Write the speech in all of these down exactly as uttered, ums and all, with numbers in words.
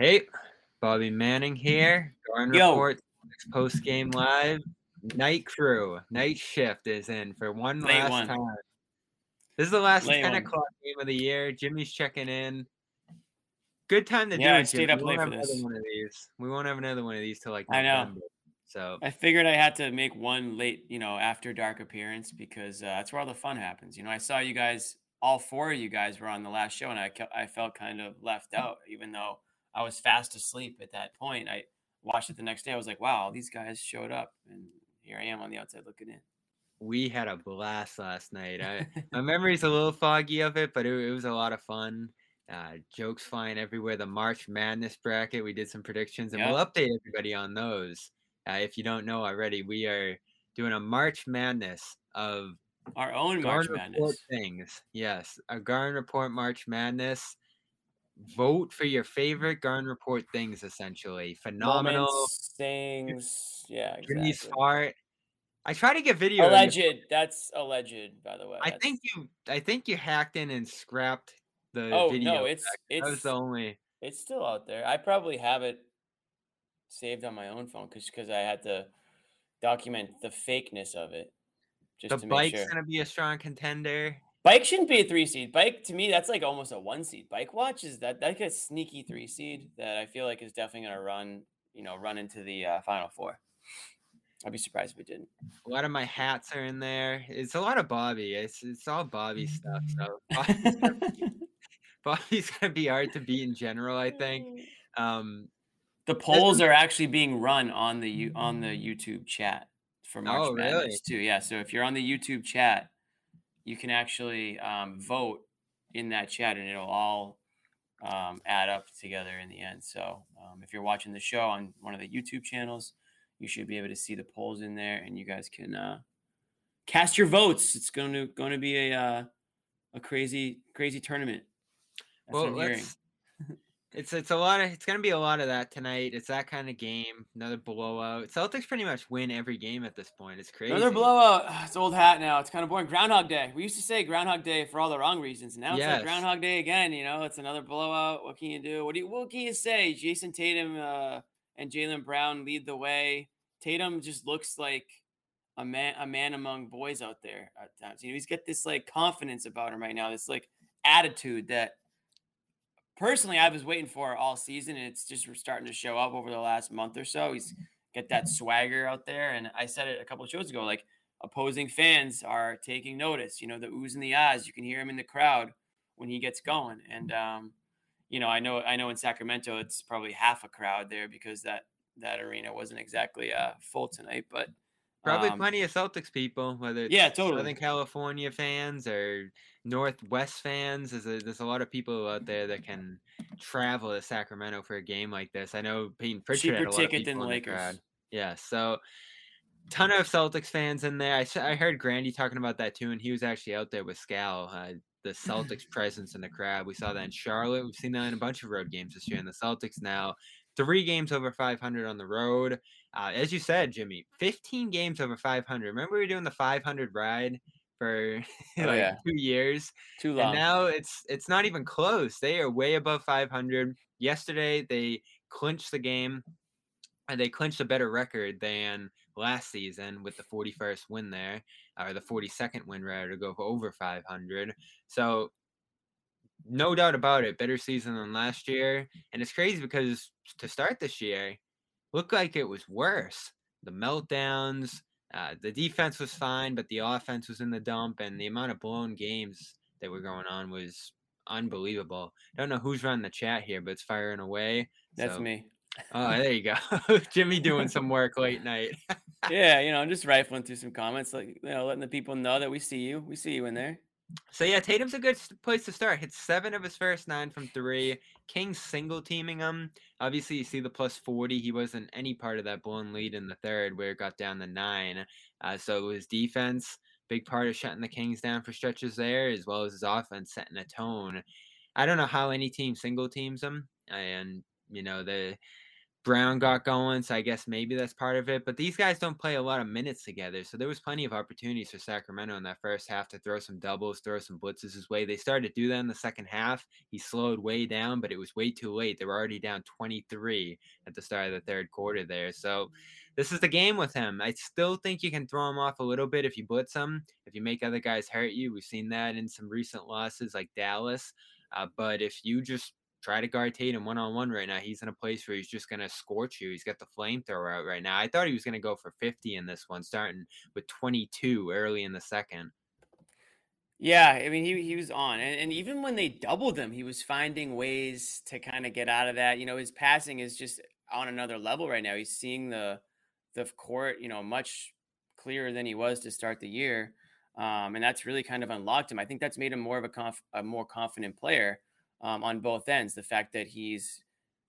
Hey, Bobby Manning here. Garden Report, post game live. Night crew, night shift is in for one Late last one. time. This is the last Late ten one. o'clock game of the year. Jimmy's checking in. Good time to yeah, do it. I stayed Jimmy. up we late for this. One of these. We won't have another one of these till like November. I know. So I figured I had to make one late, you know, after dark appearance because uh, that's where all the fun happens. You know, I saw you guys, all four of you guys were on the last show, and I kept, I felt kind of left out, even though I was fast asleep at that point. I watched it the next day. I was like, wow, these guys showed up. And here I am on the outside looking in. We had a blast last night. I, my memory's a little foggy of it, but it, it was a lot of fun. Uh, jokes flying everywhere. The March Madness bracket, we did some predictions, and yep. we'll update everybody on those. Uh, if you don't know already, we are doing a March Madness of our own Garden March Report Madness things. Yes, a Garden Report March Madness. Vote for your favorite Garden Report things, essentially. Phenomenal moments, things. Yeah, exactly. Smart. I try to get video. Alleged. That's alleged, by the way. I that's... think you. I think you hacked in and scrapped the oh, video. Oh no, it's back. it's that was the only. It's still out there. I probably have it saved on my own phone because because I had to document the fakeness of it. Just the to bike's make sure. gonna be a strong contender. Bike shouldn't be a three seed. Bike, to me, that's like almost a one seed. Bike watch is that that gets sneaky three seed that I feel like is definitely gonna run, you know, run into the uh, final four. I'd be surprised if it didn't. A lot of my hats are in there. It's a lot of Bobby. It's it's all Bobby stuff. So Bobby's gonna be, Bobby's gonna be hard to beat in general, I think. Um, the polls are actually being run on the on the YouTube chat for March oh, Madness really? too. Yeah, so if you're on the YouTube chat, you can actually um, vote in that chat, and it'll all um, add up together in the end. So um, if you're watching the show on one of the YouTube channels, you should be able to see the polls in there, and you guys can uh, cast your votes. It's going to going to be a uh, a crazy crazy tournament. That's well, what I'm hearing. It's it's a lot of it's going to be a lot of that tonight. It's that kind of game. Another blowout. Celtics pretty much win every game at this point. It's crazy. Another blowout. It's old hat now. It's kind of boring. Groundhog Day. We used to say Groundhog Day for all the wrong reasons. Now it's yes. like Groundhog Day again. You know, it's another blowout. What can you do? What do you? What can you say? Jason Tatum uh, and Jaylen Brown lead the way. Tatum just looks like a man, a man among boys out there at times. You know, he's got this like confidence about him right now. This like attitude that. Personally, I was waiting for all season, and it's just starting to show up over the last month or so. He's got that swagger out there, and I said it a couple of shows ago, like opposing fans are taking notice. You know, the oohs and the ahs. You can hear him in the crowd when he gets going. And, um, you know, I know I know in Sacramento it's probably half a crowd there because that, that arena wasn't exactly uh, full tonight. But um, probably plenty of Celtics people, whether it's yeah, totally. Southern California fans or – Northwest fans, there's a, there's a lot of people out there that can travel to Sacramento for a game like this. I know Peyton Pritchard had a lot of people in the crowd. Yeah, so ton of Celtics fans in there. I, I heard Grandy talking about that too, and he was actually out there with Scal. Uh, the Celtics presence in the crowd. We saw that in Charlotte. We've seen that in a bunch of road games this year. And the Celtics now three games over five hundred on the road. Uh, as you said, Jimmy, fifteen games over five hundred. Remember we were doing the five hundred ride for oh, like yeah. two years too long, and now it's it's not even close. They are way above five hundred. Yesterday they clinched the game, and they clinched a better record than last season with the forty-first win there, or the forty-second win rather, to go for over five hundred. So no doubt about it, better season than last year. And it's crazy because to start this year looked like it was worse. The meltdowns. Uh, the defense was fine, but the offense was in the dump, and the amount of blown games that were going on was unbelievable. I don't know who's running the chat here, but it's firing away. That's so. me. Oh, there you go. Jimmy doing some work late night. Yeah, you know, I'm just rifling through some comments, like, you know, letting the people know that we see you. We see you in there. So, yeah, Tatum's a good place to start. Hits seven of his first nine from three. Kings single-teaming him. Obviously, you see the plus forty. He wasn't any part of that blown lead in the third where it got down to nine. Uh, so, his defense, big part of shutting the Kings down for stretches there, as well as his offense setting a tone. I don't know how any team single-teams him. And, you know, the Brown got going, so I guess maybe that's part of it. But these guys don't play a lot of minutes together, so there was plenty of opportunities for Sacramento in that first half to throw some doubles, throw some blitzes his way. They started to do that in the second half. He slowed way down, but it was way too late. They were already down twenty-three at the start of the third quarter there. So this is the game with him. I still think you can throw him off a little bit if you blitz him, if you make other guys hurt you. We've seen that in some recent losses like Dallas. Uh, but if you just try to guard Tatum one-on-one right now. He's in a place where he's just going to scorch you. He's got the flamethrower out right now. I thought he was going to go for fifty in this one, starting with twenty-two early in the second. Yeah, I mean, he he was on. And, and even when they doubled him, he was finding ways to kind of get out of that. You know, his passing is just on another level right now. He's seeing the the court, you know, much clearer than he was to start the year. Um, and that's really kind of unlocked him. I think that's made him more of a, conf- a more confident player. Um, on both ends, the fact that he's,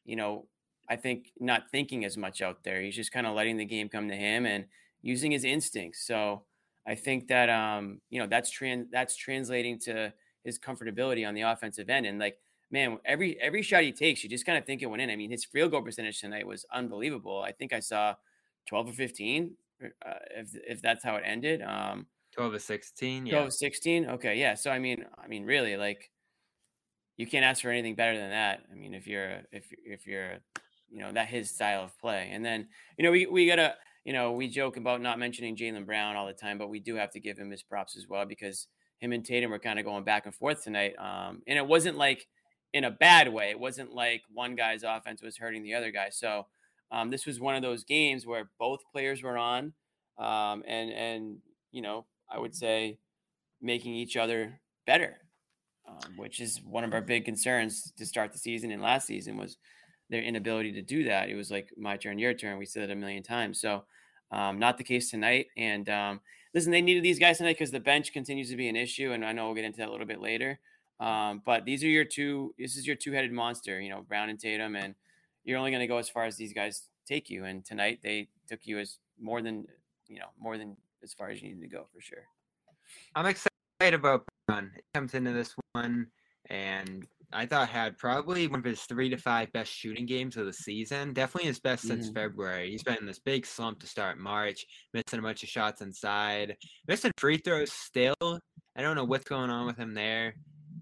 you know, I think not thinking as much out there. He's just kind of letting the game come to him and using his instincts. So I think that, um, you know, that's trans that's translating to his comfortability on the offensive end. And like, man, every, every shot he takes, you just kind of think it went in. I mean, his field goal percentage tonight was unbelievable. I think I saw twelve or fifteen, uh, if, if that's how it ended. Um, twelve or sixteen. Yeah. twelve or sixteen. Okay. Yeah. So, I mean, I mean, really like, you can't ask for anything better than that. I mean, if you're, if, if you're, you know, that his style of play. And then, you know, we, we gotta, you know, we joke about not mentioning Jaylen Brown all the time, but we do have to give him his props as well, because him and Tatum were kind of going back and forth tonight. Um, and it wasn't like in a bad way. It wasn't like one guy's offense was hurting the other guy. So um, this was one of those games where both players were on um, and, and, you know, I would say making each other better. Um, which is one of our big concerns to start the season and last season was their inability to do that. It was like my turn, your turn. We said it a million times. So um, not the case tonight. And um, listen, they needed these guys tonight because the bench continues to be an issue. And I know we'll get into that a little bit later. Um, but these are your two, this is your two headed monster, you know, Brown and Tatum, and you're only going to go as far as these guys take you. And tonight they took you as more than, you know, more than as far as you needed to go for sure. I'm excited about Brown. It comes into this one, and I thought had probably one of his three to five best shooting games of the season. Definitely his best since mm-hmm. February. He's been in this big slump to start March, missing a bunch of shots inside, missing free throws still. I don't know what's going on with him there.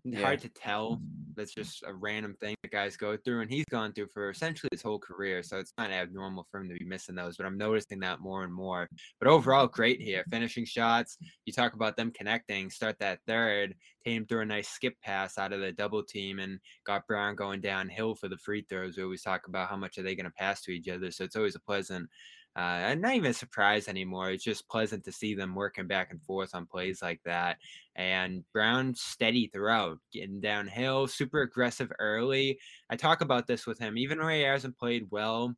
Yeah. Hard to tell. That's just a random thing that guys go through, and he's gone through for essentially his whole career, so it's not abnormal for him to be missing those, but I'm noticing that more and more. But overall, great here. Finishing shots, you talk about them connecting, start that third. Tatum threw a nice skip pass out of the double team and got Brown going downhill for the free throws. We always talk about how much are they going to pass to each other, so it's always a pleasant Uh, I'm not even surprised anymore. It's just pleasant to see them working back and forth on plays like that. And Brown steady throughout, getting downhill, super aggressive early. I talk about this with him. Even when he hasn't played well,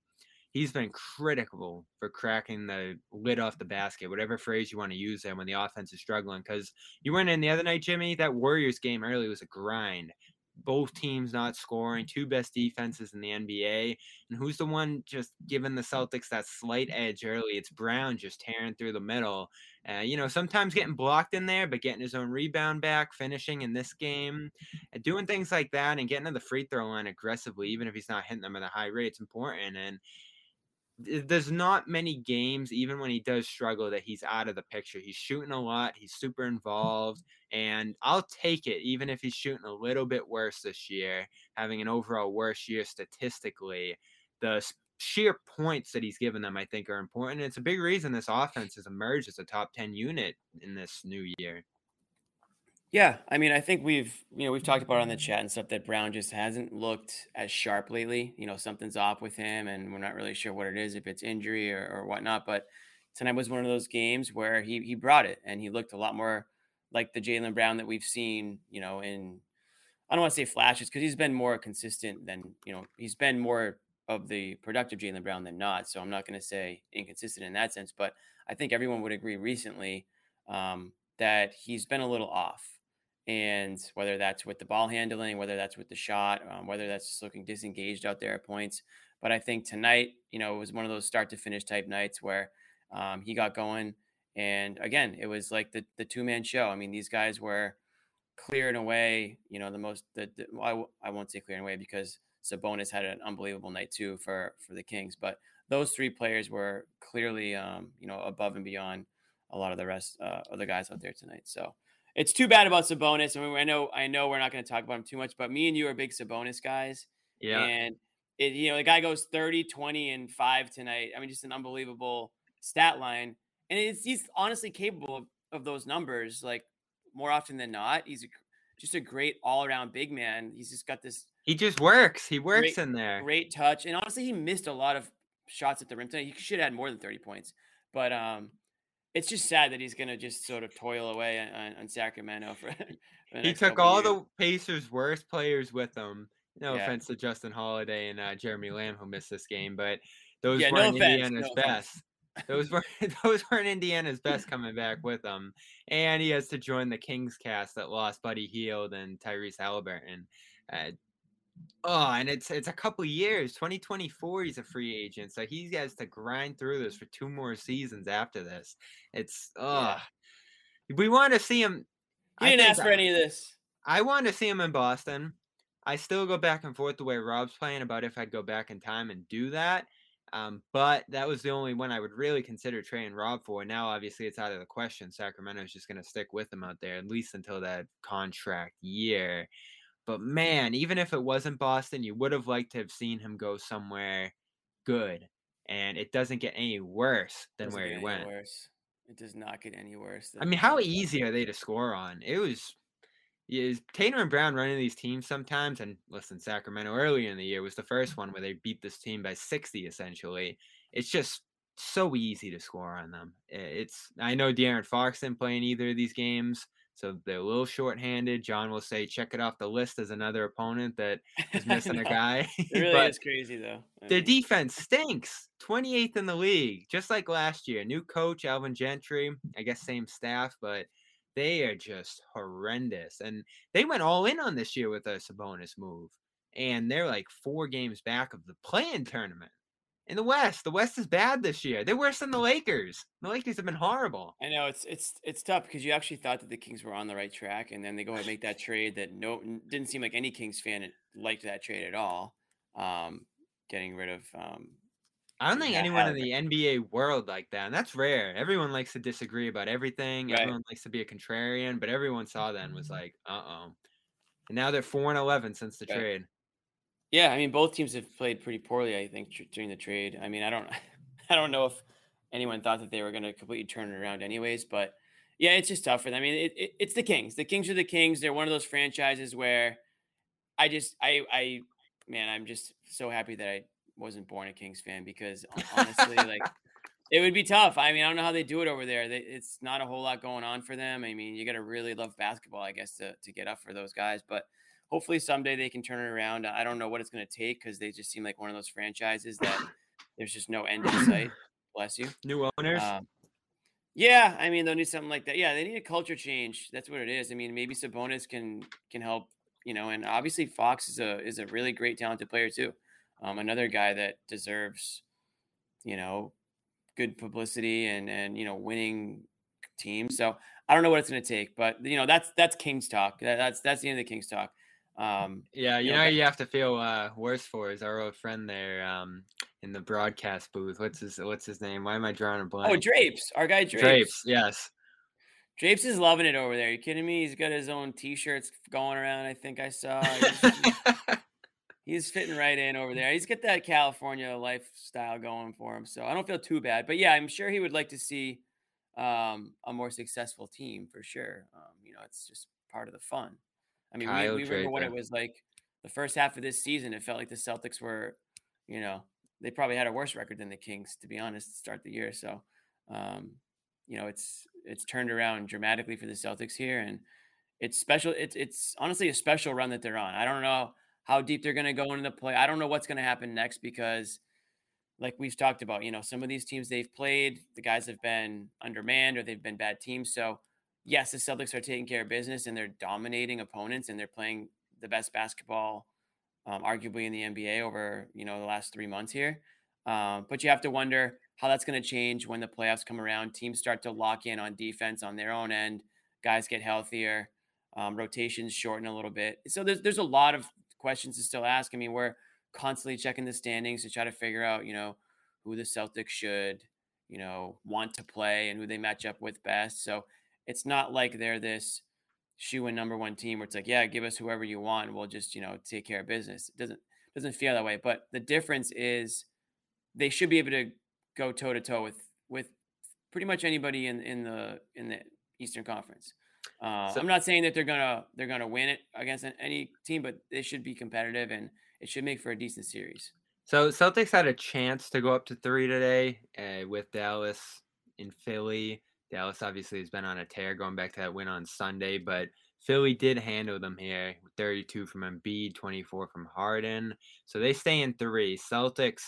he's been critical for cracking the lid off the basket, whatever phrase you want to use there when the offense is struggling. Because you went in the other night, Jimmy, that Warriors game early was a grind. Both teams not scoring, two best defenses in the N B A. And who's the one just giving the Celtics that slight edge early? It's Brown just tearing through the middle. Uh, you know, sometimes getting blocked in there, but getting his own rebound back, finishing in this game, uh, doing things like that and getting to the free throw line aggressively, even if he's not hitting them at a high rate, it's important. And there's not many games, even when he does struggle, that he's out of the picture. He's shooting a lot. He's super involved. And I'll take it, even if he's shooting a little bit worse this year, having an overall worse year statistically. The sheer points that he's given them, I think, are important. And it's a big reason this offense has emerged as a top ten unit in this new year. Yeah, I mean, I think we've, you know, we've talked about it on the chat and stuff that Brown just hasn't looked as sharp lately. You know, something's off with him, and we're not really sure what it is, if it's injury or, or whatnot. But tonight was one of those games where he he brought it, and he looked a lot more like the Jaylen Brown that we've seen, you know, in, I don't want to say flashes, because he's been more consistent than, you know, he's been more of the productive Jaylen Brown than not. So I'm not going to say inconsistent in that sense, but I think everyone would agree recently um, that he's been a little off. And whether that's with the ball handling, whether that's with the shot, um, whether that's just looking disengaged out there at points. But I think tonight, you know, it was one of those start to finish type nights where um, he got going. And again, it was like the the two man show. I mean, these guys were clearing away, you know, the most, the, the I, I won't say clearing away because Sabonis had an unbelievable night too for, for the Kings. But those three players were clearly, um, you know, above and beyond a lot of the rest uh, of the guys out there tonight. So it's too bad about Sabonis. I mean, I know, I know we're not going to talk about him too much, but me and you are big Sabonis guys. Yeah. And it, you know, the guy goes thirty, twenty, and five tonight. I mean, just an unbelievable stat line. And it's, he's honestly capable of, of those numbers, like more often than not. He's a, just a great all-around big man. He's just got this. He just works. He works great, in there. Great touch. And honestly, he missed a lot of shots at the rim tonight. He should have had more than thirty points. But um, it's just sad that he's going to just sort of toil away on, on Sacramento. For he took all years. The Pacers' worst players with him. No yeah. offense to Justin Holiday and uh, Jeremy Lamb, who missed this game. But those yeah, weren't no offense, Indiana's no best. Offense. Those were those weren't Indiana's best coming back with him, and he has to join the Kings cast that lost Buddy Hield and Tyrese Haliburton. Uh, oh, and it's it's a couple years. twenty twenty-four, he's a free agent, so he has to grind through this for two more seasons after this. It's oh, yeah. We want to see him. You I didn't ask for I, any of this. I want to see him in Boston. I still go back and forth the way Rob's playing about if I'd go back in time and do that. Um, but that was the only one I would really consider trading Rob for. Now, obviously, it's out of the question. Sacramento is just going to stick with him out there, at least until that contract year. But, man, even if it wasn't Boston, you would have liked to have seen him go somewhere good. And it doesn't get any worse than where he went. Worse. It does not get any worse. I mean, how easy are they to score on? It was... Is Tatum and Brown running these teams sometimes? And listen, Sacramento earlier in the year was the first one where they beat this team by sixty, essentially. It's just so easy to score on them. It's I know De'Aaron Fox didn't play in either of these games, so they're a little shorthanded. John will say, check it off the list as another opponent that is missing no, a guy. It really is crazy, though. I mean, their defense stinks. twenty-eighth in the league, just like last year. New coach, Alvin Gentry. I guess same staff, but... They are just horrendous. And they went all in on this year with a Sabonis move. And they're like four games back of the play-in tournament. In the West, the West is bad this year. They're worse than the Lakers. The Lakers have been horrible. I know. It's it's it's tough because you actually thought that the Kings were on the right track. And then they go and make that trade that no didn't seem like any Kings fan liked that trade at all. Um, getting rid of um, – I don't think yeah, anyone in the N B A world like that. And that's rare. Everyone likes to disagree about everything. Right. Everyone likes to be a contrarian, but everyone saw that and was like, uh-oh. And now they're four and eleven since the right. trade. Yeah. I mean, both teams have played pretty poorly, I think, tr- during the trade. I mean, I don't, I don't know if anyone thought that they were going to completely turn it around anyways, but yeah, it's just tough for them. I mean, it, it, it's the Kings, the Kings are the Kings. They're one of those franchises where I just, I, I, man, I'm just so happy that I, wasn't born a Kings fan because honestly, like it would be tough. I mean, I don't know how they do it over there. They, it's not a whole lot going on for them. I mean, you got to really love basketball, I guess, to, to get up for those guys, but hopefully someday they can turn it around. I don't know what it's going to take because they just seem like one of those franchises that there's just no end in sight. Bless you. New owners. Um, yeah. I mean, they'll need something like that. Yeah. They need a culture change. That's what it is. I mean, maybe Sabonis can, can help, you know, and obviously Fox is a, is a really great talented player too. Um, another guy that deserves, you know, good publicity and, and, you know, winning teams. So I don't know what it's going to take, but you know, that's, that's Kings talk. That, that's, that's the end of the Kings talk. Um, yeah. You, you know, know you have to feel uh, worse for is our old friend there um, in the broadcast booth. What's his, what's his name? Why am I drawing a blank? Oh, Drapes, our guy Drapes. Drapes. Yes. Drapes is loving it over there. Are you kidding me? He's got his own t-shirts going around. I think I saw. He's fitting right in over there. He's got that California lifestyle going for him. So I don't feel too bad. But, yeah, I'm sure he would like to see um, a more successful team for sure. Um, you know, it's just part of the fun. I mean, we, we remember what it was like the first half of this season. It felt like the Celtics were, you know, they probably had a worse record than the Kings, to be honest, to start the year. So, um, you know, it's it's turned around dramatically for the Celtics here. And it's special. It's, it's honestly a special run that they're on. I don't know how deep they're going to go into the play. I don't know what's going to happen next because like we've talked about, you know, some of these teams they've played, the guys have been undermanned or they've been bad teams. So yes, the Celtics are taking care of business and they're dominating opponents and they're playing the best basketball, um, arguably in the N B A over, you know, the last three months here. Um, but you have to wonder how that's going to change when the playoffs come around. Teams start to lock in on defense on their own end. Guys get healthier. Um, rotations shorten a little bit. So there's, there's a lot of questions to still ask. I mean, we're constantly checking the standings to try to figure out, you know, who the Celtics should, you know, want to play and who they match up with best. So it's not like they're this shoe-in number one team where it's like, yeah, give us whoever you want and we'll just, you know, take care of business. It doesn't, doesn't feel that way. But the difference is they should be able to go toe-to-toe with with pretty much anybody in, in the in the Eastern Conference. Uh, so, I'm not saying that they're gonna they're gonna win it against any team, but it should be competitive and it should make for a decent series. So Celtics had a chance to go up to three today uh, with Dallas in Philly. Dallas obviously has been on a tear going back to that win on Sunday, but Philly did handle them here with thirty-two from Embiid, twenty-four from Harden. So they stay in three. Celtics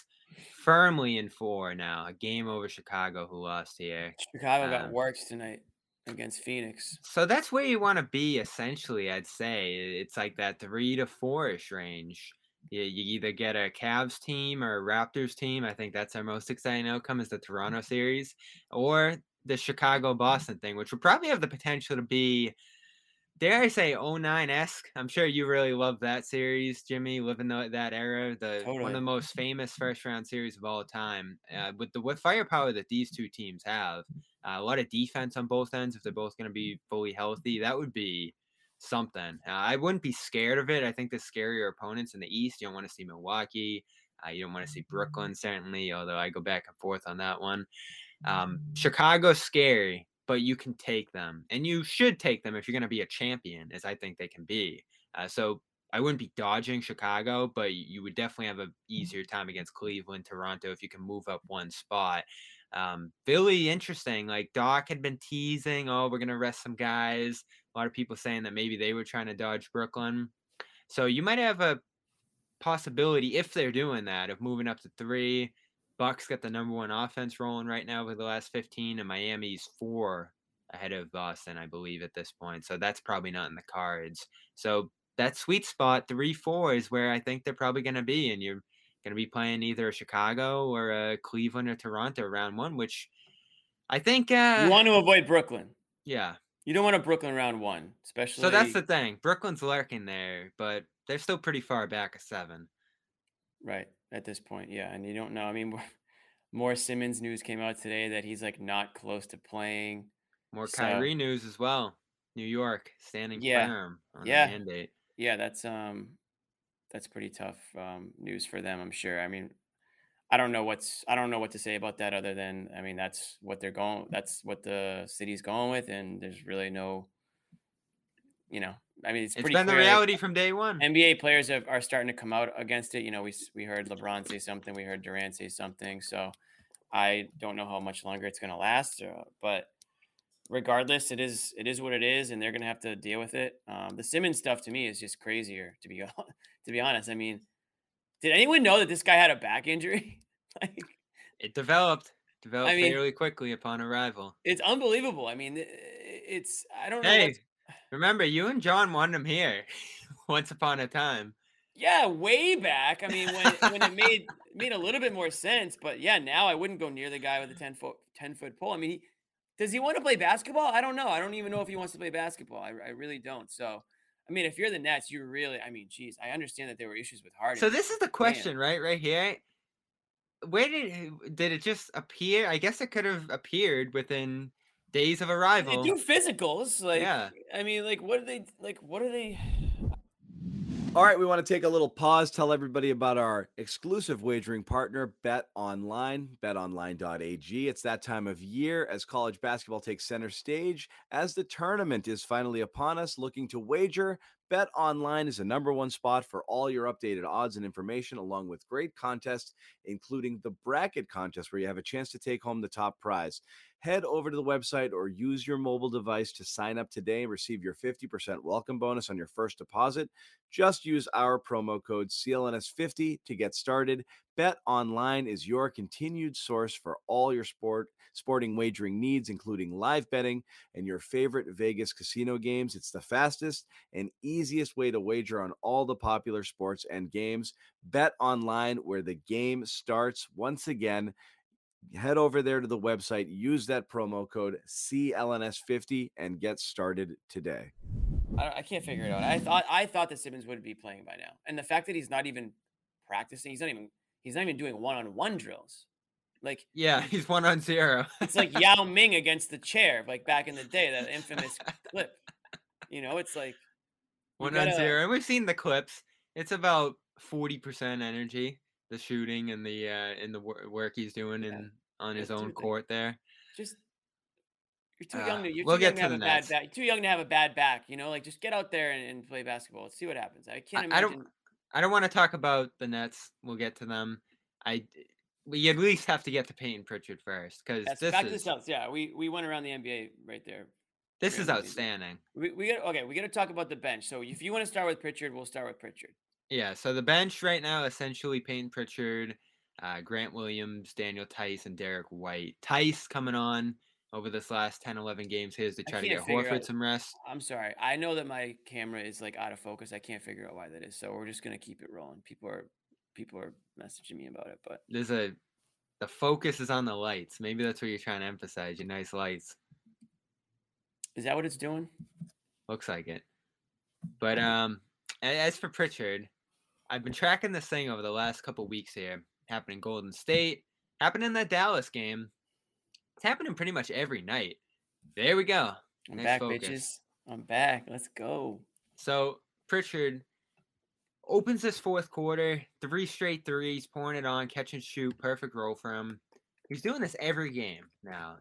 firmly in four now, a game over Chicago, who lost here. Chicago um, got worked tonight against Phoenix. So that's where you want to be, essentially, I'd say. It's like that three to four-ish range. You, you either get a Cavs team or a Raptors team. I think that's our most exciting outcome is the Toronto series, or the Chicago-Boston thing, which would probably have the potential to be, dare I say, oh nine-esque. I'm sure you really love that series, Jimmy, living the, that era, the totally. One of the most famous first-round series of all time. Uh, with the with firepower that these two teams have, uh, a lot of defense on both ends, if they're both going to be fully healthy, that would be something. Uh, I wouldn't be scared of it. I think the scarier opponents in the East, you don't want to see Milwaukee. Uh, you don't want to see Brooklyn, certainly, although I go back and forth on that one. Um, Chicago's scary, but you can take them. And you should take them if you're going to be a champion, as I think they can be. Uh, so I wouldn't be dodging Chicago, but you would definitely have an easier time against Cleveland, Toronto, if you can move up one spot. Um, Philly, interesting. Like Doc had been teasing, oh, we're going to rest some guys. A lot of people saying that maybe they were trying to dodge Brooklyn. So you might have a possibility, if they're doing that, of moving up to three. Bucks got the number one offense rolling right now with the last fifteen, and Miami's four ahead of Boston, I believe, at this point. So that's probably not in the cards. So that sweet spot, three four, is where I think they're probably going to be, and you're going to be playing either a Chicago or a Cleveland or Toronto round one, which I think uh, – you want to avoid Brooklyn. Yeah. You don't want a Brooklyn round one, especially – so that's the thing. Brooklyn's lurking there, but they're still pretty far back of seven. Right. At this point, yeah, and you don't know. I mean, more, more Simmons news came out today that he's, like, not close to playing. More so, Kyrie news as well. New York standing yeah, firm on yeah, the mandate. Yeah, that's um, that's pretty tough um, news for them, I'm sure. I mean, I don't know what's I don't know what to say about that other than I mean that's what they're going. That's what the city's going with, and there's really no, you know. I mean, it's, it's pretty been clear. The reality from day one. N B A players have, are starting to come out against it. You know, we we heard LeBron say something. We heard Durant say something. So I don't know how much longer it's going to last. Uh, but regardless, it is it is what it is, and they're going to have to deal with it. Um, the Simmons stuff to me is just crazier, to be to be honest. I mean, did anyone know that this guy had a back injury? like, it developed. Developed I mean, fairly quickly upon arrival. It's unbelievable. I mean, it's – I don't hey. know – remember, you and John wanted him here once upon a time. Yeah, way back. I mean, when, when it made made a little bit more sense. But, yeah, now I wouldn't go near the guy with a ten-foot pole. I mean, he, does he want to play basketball? I don't know. I don't even know if he wants to play basketball. I, I really don't. So, I mean, if you're the Nets, you really – I mean, geez, I understand that there were issues with Harden. So this is the question, Man. right, right here. Where did did it just appear? I guess it could have appeared within – days of arrival. They do physicals. Like, yeah. I mean, like, what are they, like, what are they? All right. We want to take a little pause. Tell everybody about our exclusive wagering partner, Bet Online, bet online dot a g. It's that time of year as college basketball takes center stage. As the tournament is finally upon us, looking to wager, Bet Online is the number one spot for all your updated odds and information, along with great contests, including the bracket contest, where you have a chance to take home the top prize. Head over to the website or use your mobile device to sign up today and receive your fifty percent welcome bonus on your first deposit. Just use our promo code C L N S fifty to get started. Bet Online is your continued source for all your sport sporting wagering needs, including live betting and your favorite Vegas casino games. It's the fastest and easiest way to wager on all the popular sports and games. Bet Online, where the game starts. Once again, head over there to the website, use that promo code C L N S fifty, and get started today. I, I can't figure it out. I thought I thought that Simmons would be playing by now, and the fact that he's not even practicing, he's not even he's not even doing one-on-one drills. Like, yeah, he's one on zero. It's like Yao Ming against the chair, like back in the day, that infamous clip. You know, it's like one gotta, on zero, and we've seen the clips. It's about forty percent energy, the shooting and the uh, and the wor- work he's doing yeah. in on his own court there. Just you're too young to you're uh, too we'll young to have a bad back. You're too young to have a bad back. You know, like just get out there and, and play basketball. Let's see what happens. I can't. I, imagine. I don't. I don't want to talk about the Nets. We'll get to them. I we at least have to get to Peyton Pritchard first because this back is to the yeah. We we went around the N B A right there. This is outstanding. We we got okay. We got to talk about the bench. So if you want to start with Pritchard, we'll start with Pritchard. Yeah, so the bench right now, essentially Peyton Pritchard, uh, Grant Williams, Daniel Tice, and Derek White. Tice coming on over this last ten, eleven games. Here's to try to get Horford out some rest. I'm sorry. I know that my camera is like out of focus. I can't figure out why that is, so we're just going to keep it rolling. People are people are messaging me about it. But there's a the focus is on the lights. Maybe that's what you're trying to emphasize, your nice lights. Is that what it's doing? Looks like it. But um, as for Pritchard, I've been tracking this thing over the last couple weeks here. Happened in Golden State. Happened in that Dallas game. It's happening pretty much every night. There we go. I'm nice back, focus. Bitches. I'm back. Let's go. So Pritchard opens this fourth quarter. Three straight threes. Pouring it on. Catch and shoot. Perfect roll for him. He's doing this every game now.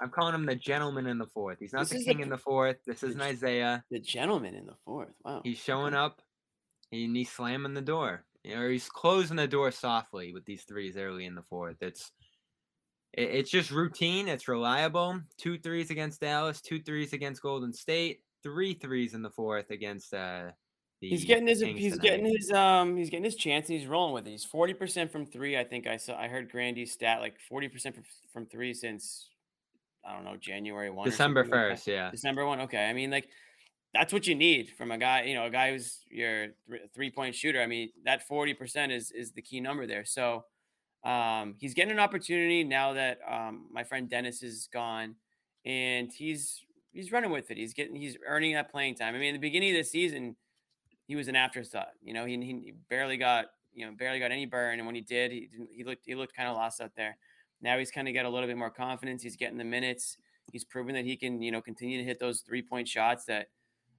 I'm calling him the gentleman in the fourth. He's not this the king the, in the fourth. This isn't Isaiah. The gentleman in the fourth. Wow. He's showing up. And he's slamming the door, or he's closing the door softly with these threes early in the fourth. It's it, it's just routine. It's reliable. Two threes against Dallas, two threes against Golden State, three threes in the fourth against uh, the. He's getting his. Kings he's tonight. getting his. Um. He's getting his chance, and he's rolling with it. He's forty percent from three. I think I saw. I heard Grandy's stat like forty percent from from three since I don't know January first. December first. Like yeah. December first. Okay. I mean, like. That's what you need from a guy, you know, a guy who's your th- three-point shooter. I mean, that forty percent is is the key number there. So um, he's getting an opportunity now that um, my friend Dennis is gone, and he's he's running with it. He's getting he's earning that playing time. I mean, in the beginning of the season, he was an afterthought. You know, he he barely got you know barely got any burn, and when he did, he didn't, he looked he looked kind of lost out there. Now he's kind of got a little bit more confidence. He's getting the minutes. He's proven that he can you know continue to hit those three-point shots that.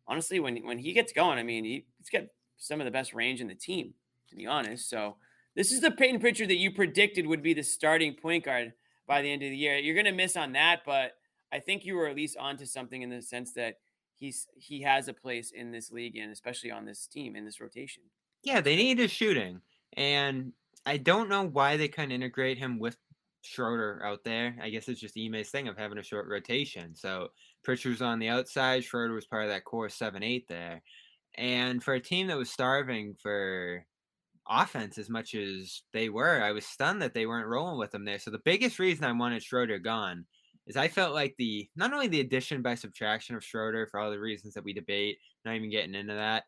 Honestly, when when he gets going, I mean, he, he's got some of the best range in the team, to be honest. So this is the Peyton Pritchard that you predicted would be the starting point guard by the end of the year. You're going to miss on that, but I think you were at least onto something in the sense that he's he has a place in this league and especially on this team in this rotation. Yeah, they need his shooting, and I don't know why they couldn't integrate him with Schroeder out there. I guess it's just Ime's thing of having a short rotation. So Pritchard was on the outside. Schroeder was part of that core seven eight there. And for a team that was starving for offense as much as they were, I was stunned that they weren't rolling with him there. So the biggest reason I wanted Schroeder gone is I felt like the not only the addition by subtraction of Schroeder for all the reasons that we debate, not even getting into that,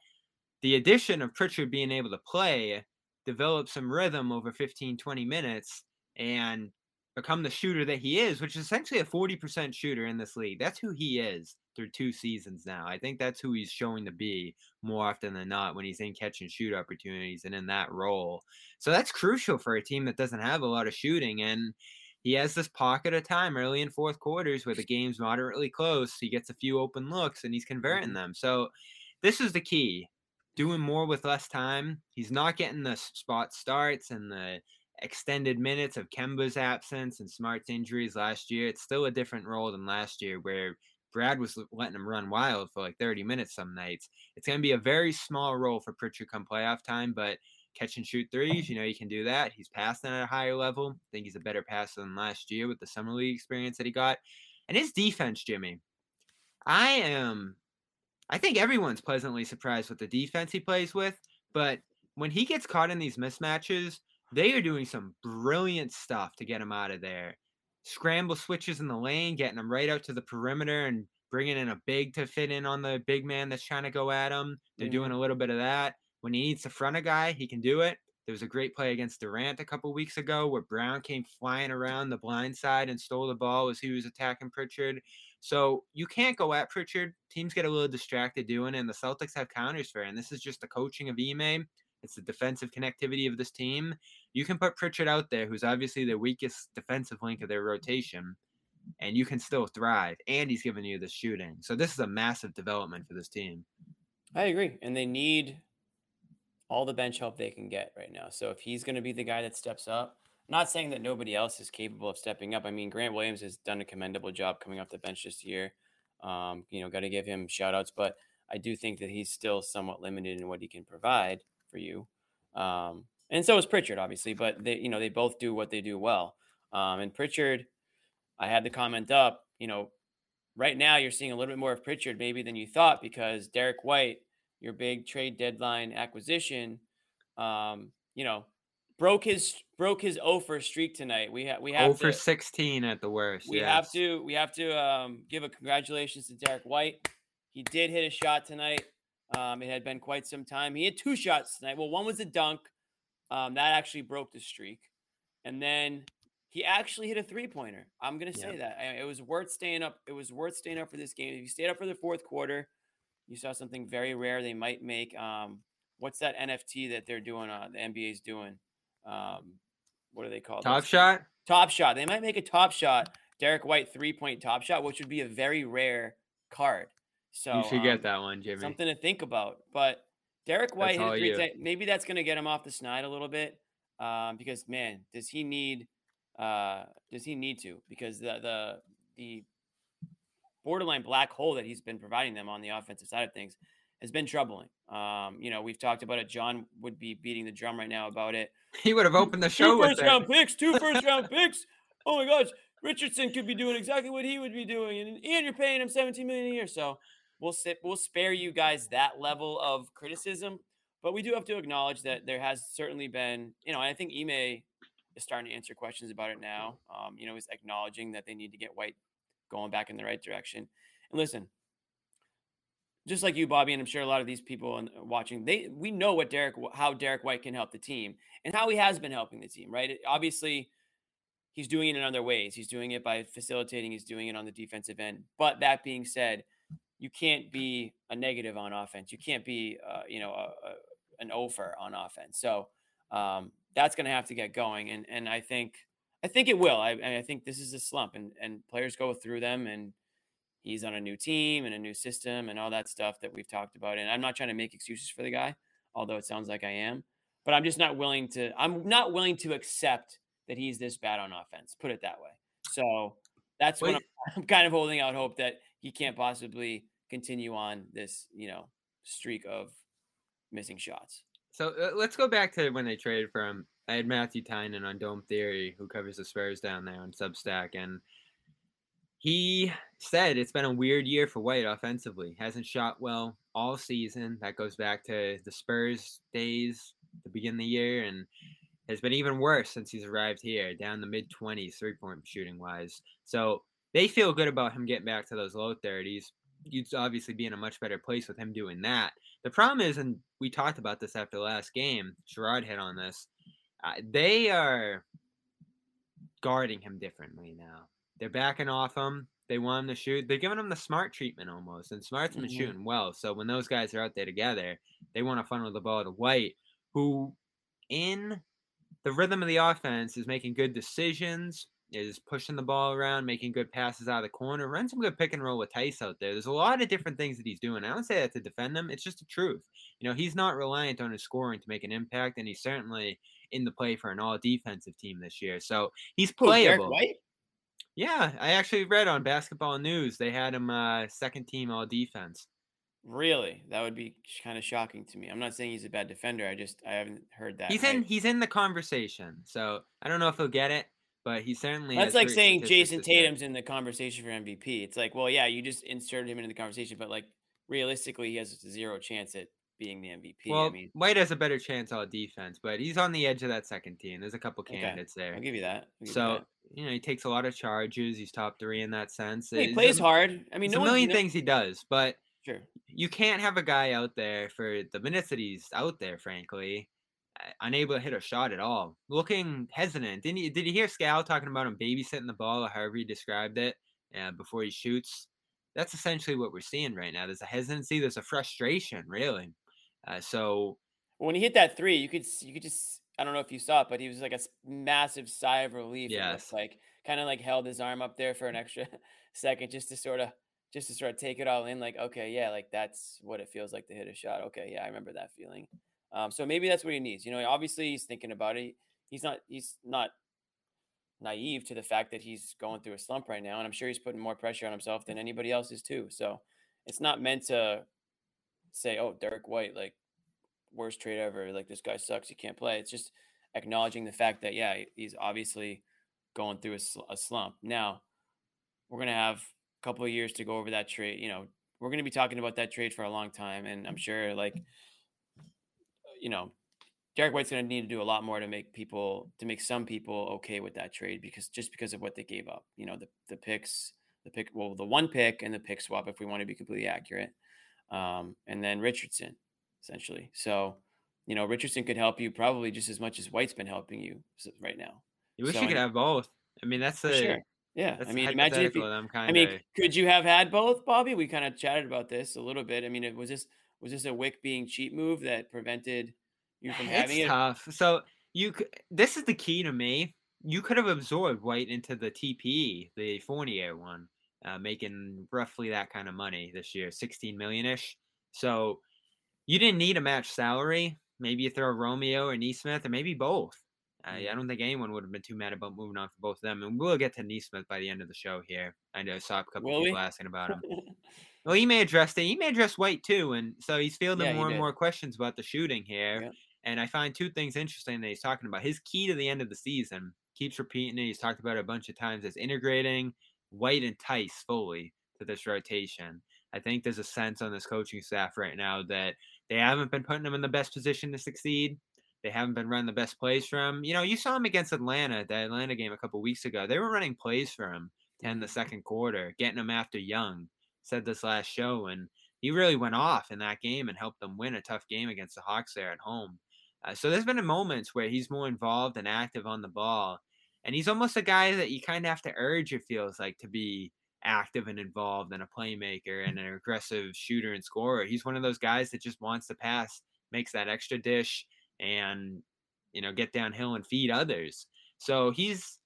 the addition of Pritchard being able to play, develop some rhythm over fifteen, twenty minutes, and become the shooter that he is, which is essentially a forty percent shooter in this league. That's who he is through two seasons now. I think that's who he's showing to be more often than not when he's in catch and shoot opportunities and in that role. So that's crucial for a team that doesn't have a lot of shooting. And he has this pocket of time early in fourth quarters where the game's moderately close. He gets a few open looks and he's converting them. So this is the key, doing more with less time. He's not getting the spot starts and the extended minutes of Kemba's absence and Smart's injuries last year. It's still a different role than last year where Brad was letting him run wild for like thirty minutes some nights. It's going to be a very small role for Pritchard come playoff time, but catch and shoot threes. You know, he can do that. He's passing at a higher level. I think he's a better passer than last year with the summer league experience that he got. And his defense, Jimmy, I am, I think everyone's pleasantly surprised with the defense he plays with, but when he gets caught in these mismatches, they are doing some brilliant stuff to get him out of there. Scramble switches in the lane, getting him right out to the perimeter and bringing in a big to fit in on the big man that's trying to go at him. They're yeah. doing a little bit of that. When he needs to front a guy, he can do it. There was a great play against Durant a couple weeks ago where Brown came flying around the blind side and stole the ball as he was attacking Pritchard. So you can't go at Pritchard. Teams get a little distracted doing it, and the Celtics have counters for it. And this is just the coaching of Ime. It's the defensive connectivity of this team. You can put Pritchard out there, who's obviously the weakest defensive link of their rotation, and you can still thrive. And he's giving you the shooting. So this is a massive development for this team. I agree. And they need all the bench help they can get right now. So if he's going to be the guy that steps up, I'm not saying that nobody else is capable of stepping up. I mean, Grant Williams has done a commendable job coming off the bench this year. Um, you know, got to give him shout outs, but I do think that he's still somewhat limited in what he can provide for you. Um, and so is Pritchard, obviously, but they, you know, they both do what they do well. Um, and Pritchard, I had the comment up, you know, right now you're seeing a little bit more of Pritchard maybe than you thought because Derek White, your big trade deadline acquisition, um, you know, broke his, broke his oh for streak tonight. We have, we have oh for sixteen at the worst. We yes. have to, we have to um, give a congratulations to Derek White. He did hit a shot tonight. Um, it had been quite some time. He had two shots tonight. Well, one was a dunk. Um, that actually broke the streak. And then he actually hit a three-pointer. I'm going to say yeah. that. It was worth staying up. It was worth staying up for this game. If you stayed up for the fourth quarter, you saw something very rare they might make. Um, what's that N F T that they're doing, uh, the N B A's doing? Um, what are they called? Top Those? shot? Top shot. They might make a top shot, Derek White three-point top shot, which would be a very rare card. So you should um, get that one, Jimmy. Something to think about. But Derek White, hit three t- maybe that's going to get him off the snide a little bit, um, because man, does he need? Uh, does he need to? Because the the the borderline black hole that he's been providing them on the offensive side of things has been troubling. Um, you know, we've talked about it. John would be beating the drum right now about it. He would have opened the show two with first it. round picks, two first round picks. Oh my gosh, Richardson could be doing exactly what he would be doing, and and you're paying him seventeen million dollars a year, so. We'll sit, we'll spare you guys that level of criticism, but we do have to acknowledge that there has certainly been, you know, and I think Ime is starting to answer questions about it now. Um, you know, is acknowledging that they need to get White going back in the right direction. And listen, just like you, Bobby, and I'm sure a lot of these people watching, they we know what Derek, how Derek White can help the team and how he has been helping the team, right? It, obviously, he's doing it in other ways. He's doing it by facilitating. He's doing it on the defensive end. But that being said, you can't be a negative on offense. You can't be, uh, you know, a, a, an over on offense. So um, that's going to have to get going. And and I think I think it will. I I think this is a slump, and and players go through them. And he's on a new team and a new system and all that stuff that we've talked about. And I'm not trying to make excuses for the guy, although it sounds like I am. But I'm just not willing to. I'm not willing to accept that he's this bad on offense. Put it that way. So that's Wait. when I'm, I'm kind of holding out hope that he can't possibly continue on this, you know, streak of missing shots. So uh, let's go back to when they traded for him. I had Matthew Tynan on Dome Theory, who covers the Spurs down there on Substack, and he said it's been a weird year for White offensively. Hasn't shot well all season. That goes back to the Spurs days, the beginning of the year, and has been even worse since he's arrived here, down the mid-twenties, three-point shooting-wise. So they feel good about him getting back to those low thirties. You'd obviously be in a much better place with him doing that. The problem is, and we talked about this after the last game, Sherrod hit on this, uh, they are guarding him differently now. They're backing off him. They want him to shoot. They're giving him the Smart treatment almost, and Smart's been mm-hmm. shooting well. So when those guys are out there together, they want to funnel the ball to White, who in the rhythm of the offense is making good decisions, is pushing the ball around, making good passes out of the corner, run some good pick and roll with Tice out there. There's a lot of different things that he's doing. I don't say that to defend him. It's just the truth. You know, he's not reliant on his scoring to make an impact, and he's certainly in the play for an all-defensive team this year. So he's playable. Oh, Derek White? Yeah, I actually read on Basketball News they had him uh, second-team all-defense. Really? That would be kind of shocking to me. I'm not saying he's a bad defender. I just I haven't heard that. He's right. in he's in the conversation, so I don't know if he'll get it, but he certainly. That's like saying Jason Tatum's in the conversation for M V P. It's like, well, yeah, you just inserted him into the conversation, but like realistically, he has a zero chance at being the M V P. Well, I mean, White has a better chance on defense, but he's on the edge of that second team. There's a couple candidates okay. there. I'll give you that. Give so you, that. you know, he takes a lot of charges. He's top three in that sense. He it's plays a, hard. I mean, no a million one, things he does, but. Sure. You can't have a guy out there for the minutes that he's out there, frankly, unable to hit a shot at all, looking hesitant. Didn't you, did you hear Scal talking about him babysitting the ball, or however he described it, uh, before he shoots? That's essentially what we're seeing right now. There's a hesitancy. There's a frustration, really. Uh, so when he hit that three, you could you could just – I don't know if you saw it, but he was like a massive sigh of relief. Yes. Like, kind of like held his arm up there for an extra second just to sort of – Just to sort of take it all in, like, okay, yeah, like that's what it feels like to hit a shot. Okay, yeah, I remember that feeling. Um, so maybe that's what he needs. You know, obviously he's thinking about it. He's not he's not naive to the fact that he's going through a slump right now, and I'm sure he's putting more pressure on himself than anybody else is too. So it's not meant to say, oh, Derek White, like worst trade ever, like this guy sucks, he can't play. It's just acknowledging the fact that, yeah, he's obviously going through a, sl- a slump. Now we're going to have couple of years to go over that trade. You know, we're going to be talking about that trade for a long time, and I'm sure, like, you know, Derek White's going to need to do a lot more to make people to make some people okay with that trade, because just because of what they gave up, you know, the the picks, the pick, well, the one pick and the pick swap, if we want to be completely accurate, um, and then Richardson, essentially. So, you know, Richardson could help you probably just as much as White's been helping you right now. You wish so, you could and, have both. I mean, that's the. Sure. Yeah, That's I mean, imagine if you, I mean, could you have had both, Bobby? We kind of chatted about this a little bit. I mean, it was this was this a Wick being cheap move that prevented you from having it's it? Tough. So you, this is the key to me. You could have absorbed White into the T P E, the Fournier one, uh, making roughly that kind of money this year, sixteen million ish. So you didn't need a match salary. Maybe you throw Romeo and Nesmith, or maybe both. I don't think anyone would have been too mad about moving on for both of them. And we'll get to Nesmith by the end of the show here. I know I saw a couple really? of people asking about him. Well, he may address it. He may address White too. And so he's fielding yeah, more he and more questions about the shooting here. Yeah. And I find two things interesting that he's talking about. His key to the end of the season, keeps repeating it. He's talked about it a bunch of times, as integrating White and Tice fully to this rotation. I think there's a sense on this coaching staff right now that they haven't been putting them in the best position to succeed. They haven't been running the best plays for him. You know, you saw him against Atlanta, the Atlanta game a couple weeks ago. They were running plays for him in the second quarter, getting him after Young. Said this last show, and he really went off in that game and helped them win a tough game against the Hawks there at home. Uh, so there's been moments where he's more involved and active on the ball, and he's almost a guy that you kind of have to urge, it feels like, to be active and involved and a playmaker and an aggressive shooter and scorer. He's one of those guys that just wants to pass, makes that extra dish, and, you know, get downhill and feed others. So he's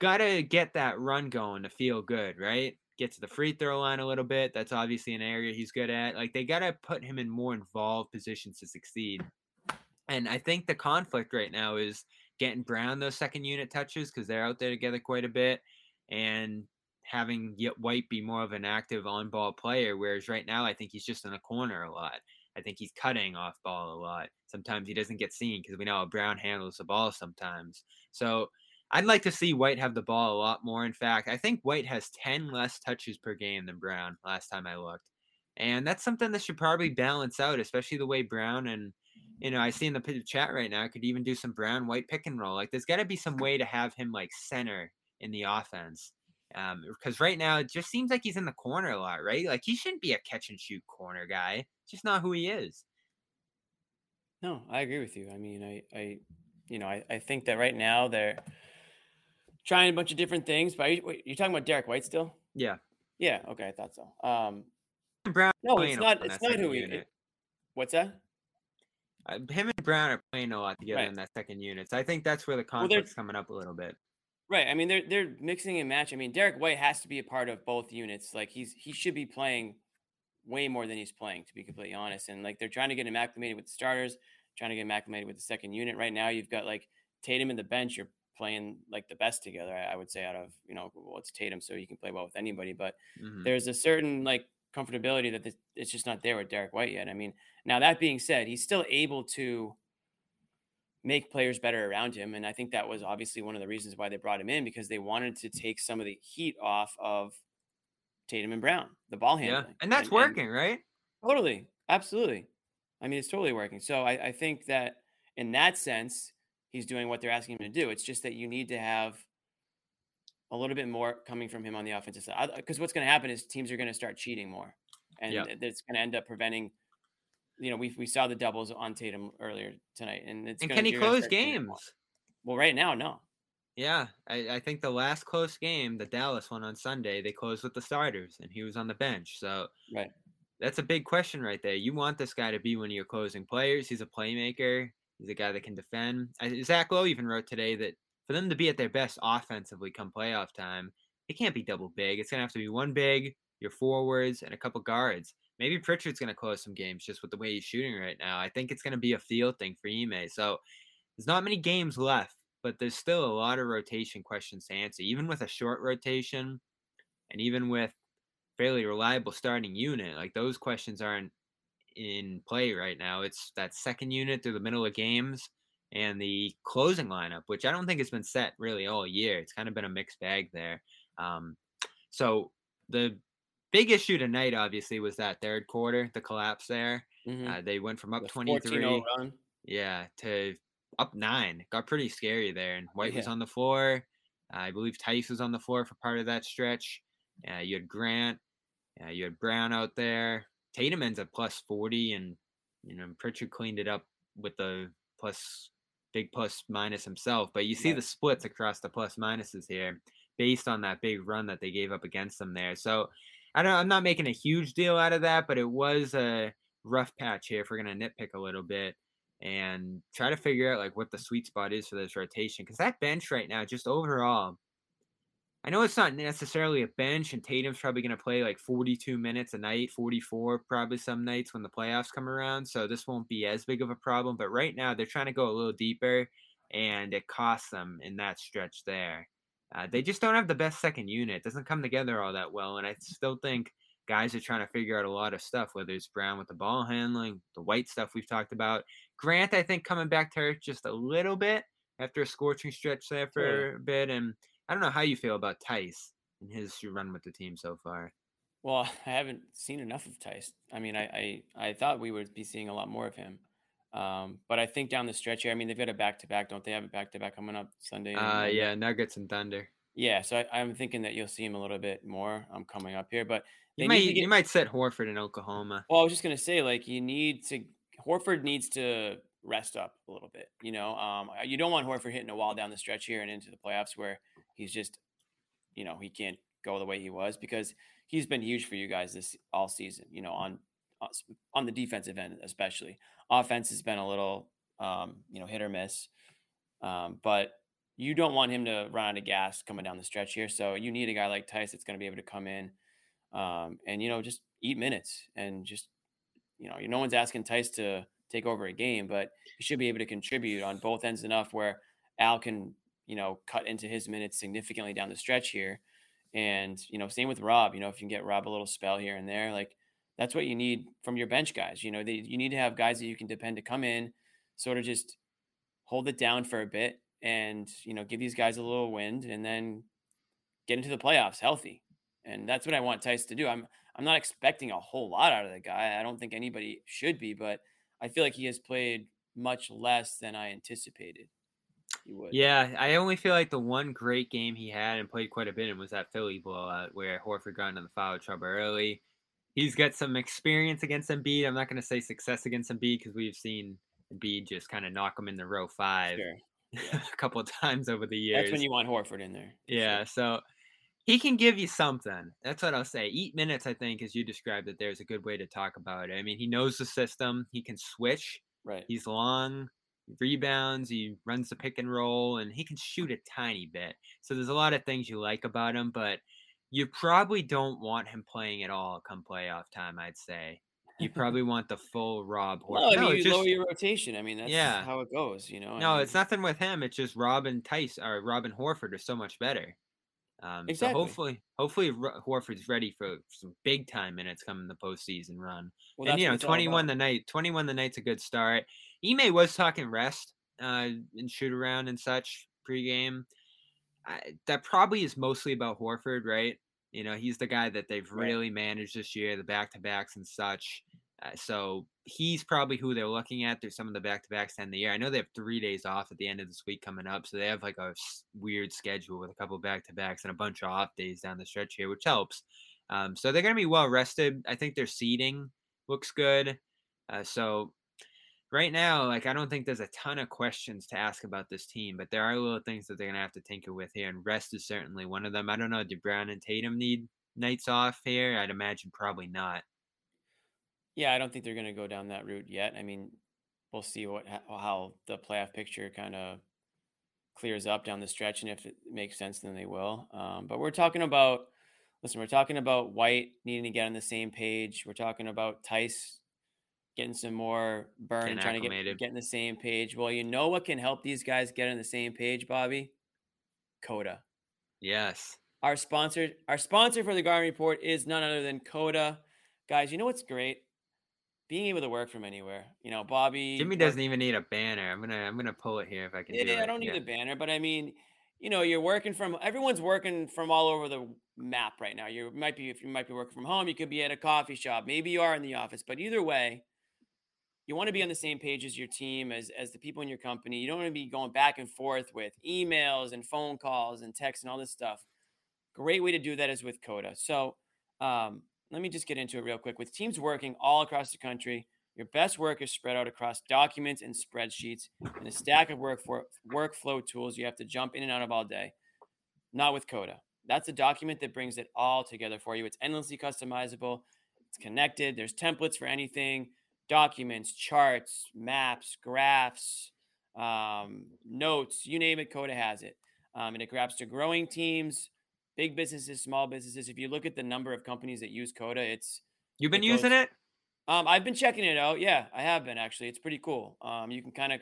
got to get that run going to feel good, right? Get to the free throw line a little bit. That's obviously an area he's good at. Like, they got to put him in more involved positions to succeed. And I think the conflict right now is getting Brown those second unit touches, because they're out there together quite a bit, and having White be more of an active on-ball player, whereas right now I think he's just in the corner a lot. I think he's cutting off ball a lot. Sometimes he doesn't get seen, because we know how Brown handles the ball sometimes. So I'd like to see White have the ball a lot more. In fact, I think White has ten less touches per game than Brown last time I looked. And that's something that should probably balance out, especially the way Brown and, you know, I see in the chat right now, I could even do some Brown-White pick and roll. Like, there's got to be some way to have him, like, center in the offense. Um, because right now it just seems like he's in the corner a lot, right? Like, he shouldn't be a catch and shoot corner guy. It's just not who he is. No, I agree with you. I mean, I, I you know, I, I think that right now they're trying a bunch of different things, but you, wait, you're talking about Derek White still? Yeah. Yeah. Okay. I thought so. Um, Brown no, it's not, it's not who he is. What's that? Uh, him and Brown are playing a lot together right. in that second unit. So I think that's where the conflict's well, coming up a little bit. Right. I mean, they're they're mixing and matching. I mean, Derek White has to be a part of both units. Like, he's he should be playing way more than he's playing, to be completely honest. And, like, they're trying to get him acclimated with the starters, trying to get him acclimated with the second unit. Right now, you've got, like, Tatum and the bench. You're playing, like, the best together, I, I would say, out of, you know, well, it's Tatum, so you can play well with anybody. But mm-hmm. there's a certain, like, comfortability that this, it's just not there with Derek White yet. I mean, now that being said, he's still able to make players better around him. And I think that was obviously one of the reasons why they brought him in, because they wanted to take some of the heat off of Tatum and Brown, the ball handling. Yeah. And that's and, working, and right? Totally. Absolutely. I mean, it's totally working. So I, I think that in that sense, he's doing what they're asking him to do. It's just that you need to have a little bit more coming from him on the offensive side, because what's going to happen is teams are going to start cheating more, and yeah. it's going to end up preventing, you know, we we saw the doubles on Tatum earlier tonight, and it's and gonna, can he close games? Well, right now, no. Yeah. I, I think the last close game, the Dallas one on Sunday, they closed with the starters and he was on the bench. So right. That's a big question right there. You want this guy to be one of your closing players. He's a playmaker. He's a guy that can defend. I, Zach Lowe even wrote today that for them to be at their best offensively come playoff time, it can't be double big. It's going to have to be one big, your forwards, and a couple guards. Maybe Pritchard's going to close some games just with the way he's shooting right now. I think it's going to be a field thing for Ime. So there's not many games left, but there's still a lot of rotation questions to answer, even with a short rotation and even with fairly reliable starting unit. Like, those questions aren't in play right now. It's that second unit through the middle of games and the closing lineup, which I don't think has been set really all year. It's kind of been a mixed bag there. Um, so the big issue tonight, obviously, was that third quarter, the collapse there. Mm-hmm. Uh, they went from up the twenty-three run. Yeah, to up nine. It got pretty scary there. And White yeah. was on the floor. Uh, I believe Tice was on the floor for part of that stretch. Uh, you had Grant. Uh, you had Brown out there. Tatum ends up plus forty, and you know Pritchard cleaned it up with the plus big plus minus himself. But you see yeah. the splits across the plus minuses here based on that big run that they gave up against them there. So I don't, I'm not making a huge deal out of that, but it was a rough patch here if we're going to nitpick a little bit and try to figure out like what the sweet spot is for this rotation. Because that bench right now, just overall, I know it's not necessarily a bench, and Tatum's probably going to play like forty-two minutes a night, forty-four probably some nights when the playoffs come around. So this won't be as big of a problem. But right now they're trying to go a little deeper, and it costs them in that stretch there. Uh, they just don't have the best second unit. It doesn't come together all that well. And I still think guys are trying to figure out a lot of stuff, whether it's Brown with the ball handling, the White stuff we've talked about. Grant, I think, coming back to earth just a little bit after a scorching stretch there for yeah. a bit. And I don't know how you feel about Tice and his run with the team so far. Well, I haven't seen enough of Tice. I mean, I I, I thought we would be seeing a lot more of him. Um, but I think down the stretch here, I mean, they've got a back-to-back. Don't they have a back-to-back coming up Sunday? Uh, yeah, Nuggets and Thunder. Yeah, so I, I'm thinking that you'll see him a little bit more um, coming up here. But you might, get, you might set Horford in Oklahoma. Well, I was just going to say, like, you need to – Horford needs to rest up a little bit. You know, um, you don't want Horford hitting a wall down the stretch here and into the playoffs where – he's just, you know, he can't go the way he was, because he's been huge for you guys this all season, you know, on, on the defensive end, especially. Offense has been a little, um, you know, hit or miss. Um, but you don't want him to run out of gas coming down the stretch here. So you need a guy like Tice that's going to be able to come in um, and, you know, just eat minutes and just, you know, no one's asking Tice to take over a game, but he should be able to contribute on both ends enough where Al can, you know, cut into his minutes significantly down the stretch here. And, you know, same with Rob, you know, if you can get Rob a little spell here and there, like that's what you need from your bench guys. You know, they, you need to have guys that you can depend to come in, sort of just hold it down for a bit and, you know, give these guys a little wind and then get into the playoffs healthy. And that's what I want Tice to do. I'm, I'm not expecting a whole lot out of the guy. I don't think anybody should be, but I feel like he has played much less than I anticipated. Yeah, I only feel like the one great game he had and played quite a bit in was that Philly blowout where Horford got into the foul trouble early. He's got some experience against Embiid. I'm not going to say success against Embiid because we've seen Embiid just kind of knock him in the row five sure. yeah. a couple of times over the years. That's when you want Horford in there. Yeah, so he can give you something. That's what I'll say. Eat minutes, I think, as you described it, there's a good way to talk about it. I mean, he knows the system. He can switch. Right. He's long. Rebounds, he runs the pick and roll, and he can shoot a tiny bit. So there's a lot of things you like about him, but you probably don't want him playing at all come playoff time, I'd say. You probably want the full Rob Horford. No, no, you just lower your rotation. I mean, that's yeah. how it goes, you know? No, I mean, it's nothing with him. It's just Rob and Tice, or Rob and Horford are so much better. Um, exactly. So hopefully, hopefully Horford's ready for some big time minutes coming the postseason run. Well, and you know, twenty-one tonight, twenty-one tonight's a good start. Ime was talking rest uh, and shoot around and such pregame. I, that probably is mostly about Horford, right? You know, he's the guy that they've right. really managed this year, the back-to-backs and such. Uh, so he's probably who they're looking at. There's some of the back-to-backs to end the year. I know they have three days off at the end of this week coming up, so they have like a weird schedule with a couple of back-to-backs and a bunch of off days down the stretch here, which helps. Um, so they're going to be well-rested. I think their seeding looks good. Uh, so right now, like, I don't think there's a ton of questions to ask about this team, but there are little things that they're going to have to tinker with here, and rest is certainly one of them. I don't know. Do Brown and Tatum need nights off here? I'd imagine probably not. Yeah, I don't think they're going to go down that route yet. I mean, we'll see what how the playoff picture kind of clears up down the stretch, and if it makes sense, then they will. Um, but we're talking about, listen, we're talking about White needing to get on the same page. We're talking about Tice getting some more burn and trying to get, get on the same page. Well, you know what can help these guys get on the same page, Bobby? Coda. Yes. Our sponsor, our sponsor for the Garden Report is none other than Coda. Guys, you know what's great? Being able to work from anywhere, you know, Bobby. Jimmy doesn't even need a banner. I'm gonna, I'm gonna pull it here if I can. Yeah, do it. I don't need yeah. a banner, but I mean, you know, you're working from. Everyone's working from all over the map right now. You might be, if you might be working from home, you could be at a coffee shop. Maybe you are in the office, but either way, you want to be on the same page as your team, as as the people in your company. You don't want to be going back and forth with emails and phone calls and texts and all this stuff. Great way to do that is with Coda. So. um, Let me just get into it real quick. With teams working all across the country, your best work is spread out across documents and spreadsheets and a stack of work for, workflow tools you have to jump in and out of all day. Not with Coda. That's a document that brings it all together for you. It's endlessly customizable. It's connected. There's templates for anything, documents, charts, maps, graphs, um, notes, you name it, Coda has it. Um, and it grabs to growing teams, big businesses, small businesses. If you look at the number of companies that use Coda, it's you've been it goes, using it. Um, I've been checking it out. Yeah, I have been actually. It's pretty cool. Um, you can kind of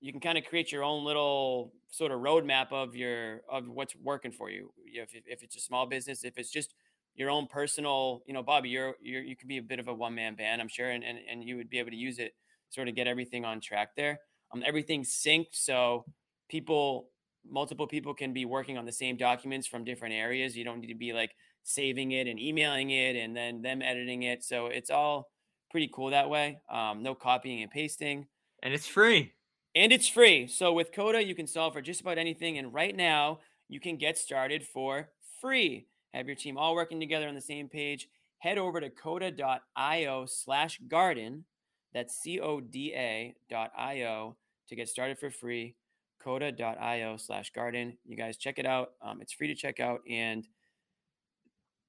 you can kind of create your own little sort of roadmap of your of what's working for you. If if it's a small business, if it's just your own personal, you know, Bobby, you're you you could be a bit of a one man band, I'm sure, and, and and you would be able to use it sort of get everything on track there. Um, everything's synced, so people. Multiple people can be working on the same documents from different areas. You don't need to be like saving it and emailing it and then them editing it. So it's all pretty cool that way. Um, no copying and pasting. And it's free. And it's free. So with Coda, you can solve for just about anything. And right now, you can get started for free. Have your team all working together on the same page. Head over to coda.io slash garden. That's C O D A dot I O to get started for free. coda.io slash garden. You guys check it out. Um, it's free to check out, and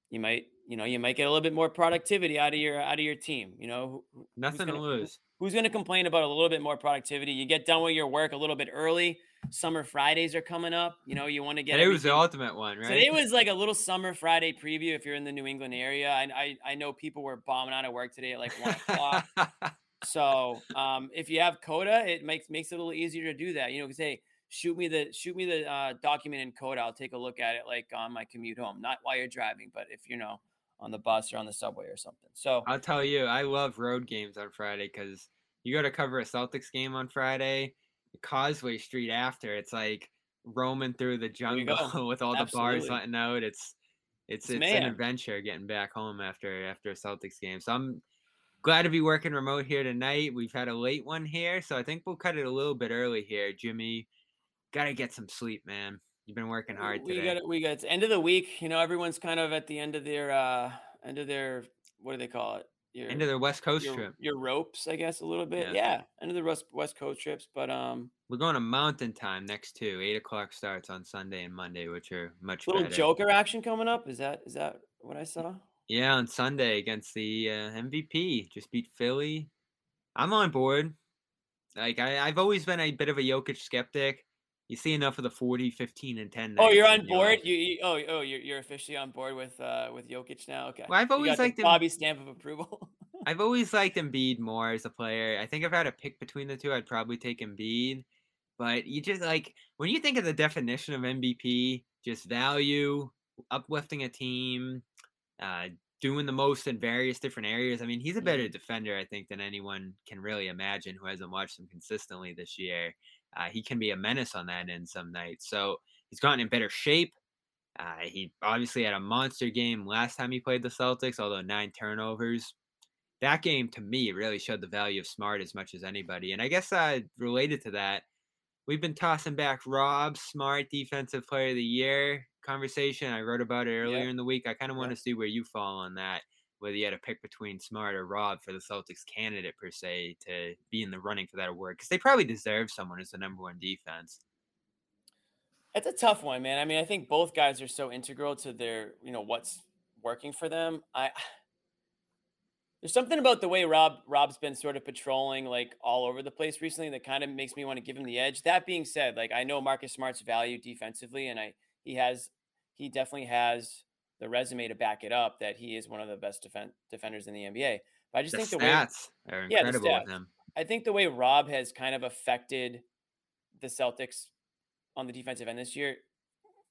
you might, you know, you might get a little bit more productivity out of your, out of your team. You know, who, nothing gonna, to lose. Who, who's going to complain about a little bit more productivity? You get done with your work a little bit early. Summer Fridays are coming up. You know, you want to get it was the ultimate one, right? So it was like a little Summer Friday preview. If you're in the New England area, and I, I, I know people were bombing out of work today at like one o'clock. So um, if you have Coda, it makes makes it a little easier to do that. You know, because hey, shoot me the shoot me the uh, document in Coda. I'll take a look at it like on my commute home, not while you're driving, but if you know on the bus or on the subway or something. So I'll tell you, I love road games on Friday because you go to cover a Celtics game on Friday, Causeway Street after. It's like roaming through the jungle with all Absolutely. the bars letting out. It's it's it's, it's an adventure getting back home after after a Celtics game. So I'm. Glad to be working remote here tonight. We've had a late one here, so I think we'll cut it a little bit early here, Jimmy. Got to get some sleep, man. You've been working hard we today. Got, we got it's end of the week. You know, everyone's kind of at the end of their, uh, end of their, what do they call it? Your, end of their West Coast your, trip. Your ropes, I guess, a little bit. Yeah, yeah, end of the West Coast trips. But um, we're going to Mountain Time next too. Eight o'clock starts on Sunday and Monday, which are much better. Little Joker action coming up. Is that is that what I saw? Yeah, on Sunday against the uh, M V P, just beat Philly. I'm on board. Like, I, I've always been a bit of a Jokic skeptic. You see enough of the forty, fifteen, and ten. Oh, you're on board? You, you Oh, oh, you're, you're officially on board with uh, with Jokic now? Okay. Well, I've always liked him. Bobby's stamp of approval. I've always liked Embiid more as a player. I think if I had a pick between the two, I'd probably take Embiid. But you just, like, when you think of the definition of M V P, just value, uplifting a team, uh, doing the most in various different areas. I mean, he's a better defender, I think, than anyone can really imagine who hasn't watched him consistently this year. Uh, he can be a menace on that end some nights. So he's gotten in better shape. Uh, he obviously had a monster game last time he played the Celtics, although nine turnovers. That game, to me, really showed the value of Smart as much as anybody. And I guess uh, related to that, we've been tossing back Rob, Smart, Defensive Player of the Year conversation. I wrote about it earlier yeah. in the week. I kind of want to yeah. see where you fall on that, whether you had to pick between Smart or Rob for the Celtics candidate, per se, to be in the running for that award, because they probably deserve someone as the number one defense. That's a tough one, man. I mean, I think both guys are so integral to their, you know, what's working for them. I There's something about the way Rob, Rob's been sort of patrolling like all over the place recently that kind of makes me want to give him the edge. That being said, like, I know Marcus Smart's value defensively, and I, he has, he definitely has the resume to back it up that he is one of the best defend, defenders in the N B A. But I just the think the stats way, are incredible yeah, the stats. With him. I think the way Rob has kind of affected the Celtics on the defensive end this year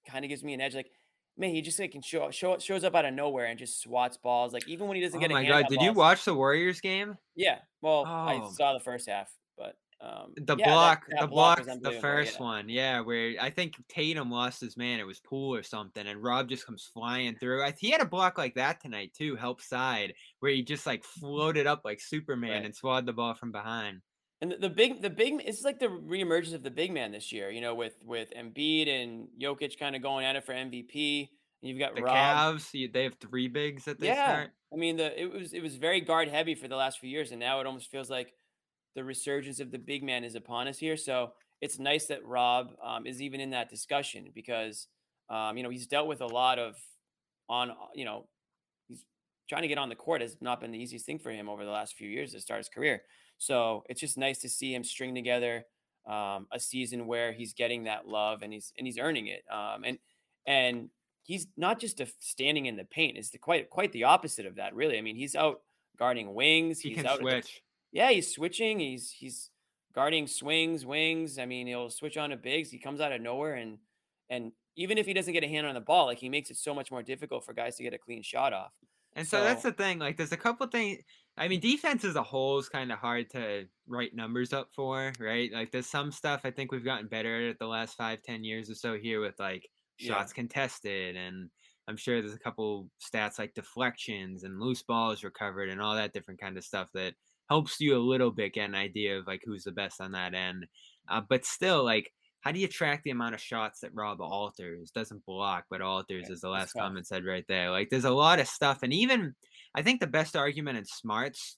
kind of gives me an edge. Like, man, he just like can show, show shows up out of nowhere and just swats balls. Like, even when he doesn't get a hand. Oh my God, did balls. You watch the Warriors game? Yeah. Well, oh. I saw the first half, but um, the yeah, block, that, that the block, block the first yeah. one, yeah, where I think Tatum lost his man. It was Poole or something, and Rob just comes flying through. I, he had a block like that tonight too, help side, where he just like floated up like Superman right. and swatted the ball from behind. And the, the big, the big, it's like the reemergence of the big man this year, you know, with, with Embiid and Jokic kind of going at it for M V P. And you've got the Rob. Cavs, they have three bigs that they yeah. start. I mean, the, it was, it was very guard heavy for the last few years. And now it almost feels like the resurgence of the big man is upon us here. So it's nice that Rob um, is even in that discussion because, um, you know, he's dealt with a lot of on, you know, he's trying to get on the court has not been the easiest thing for him over the last few years to start his career. So it's just nice to see him string together um, a season where he's getting that love and he's and he's earning it. Um, and and he's not just a standing in the paint. It's the, quite quite the opposite of that, really. I mean, he's out guarding wings. He's he can out switch. The, yeah, he's switching. He's he's guarding swings, wings. I mean, he'll switch on to bigs. He comes out of nowhere and and even if he doesn't get a hand on the ball, like he makes it so much more difficult for guys to get a clean shot off. And so, so that's the thing. Like, there's a couple things. I mean, defense as a whole is kind of hard to write numbers up for, right? Like, there's some stuff I think we've gotten better at the last five, ten years or so here with, like, shots yeah. contested. And I'm sure there's a couple stats like deflections and loose balls recovered and all that different kind of stuff that helps you a little bit get an idea of, like, who's the best on that end. Uh, but still, like, how do you track the amount of shots that Rob alters? Doesn't block, but alters, yeah, as the last comment said right there. Like, there's a lot of stuff. And even I think the best argument in Smart's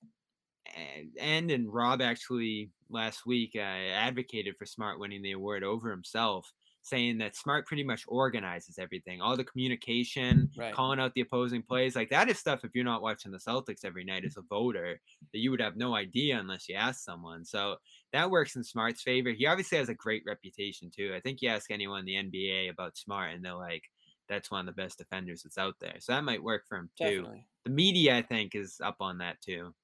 and, and, and Rob actually last week uh, advocated for Smart winning the award over himself, saying that Smart pretty much organizes everything, all the communication, right. calling out the opposing plays. Like, that is stuff, if you're not watching the Celtics every night as a voter, that you would have no idea unless you ask someone. So that works in Smart's favor. He obviously has a great reputation too. I think you ask anyone in the N B A about Smart and they're like, that's one of the best defenders that's out there. So that might work for him too. Definitely. The media, I think, is up on that too.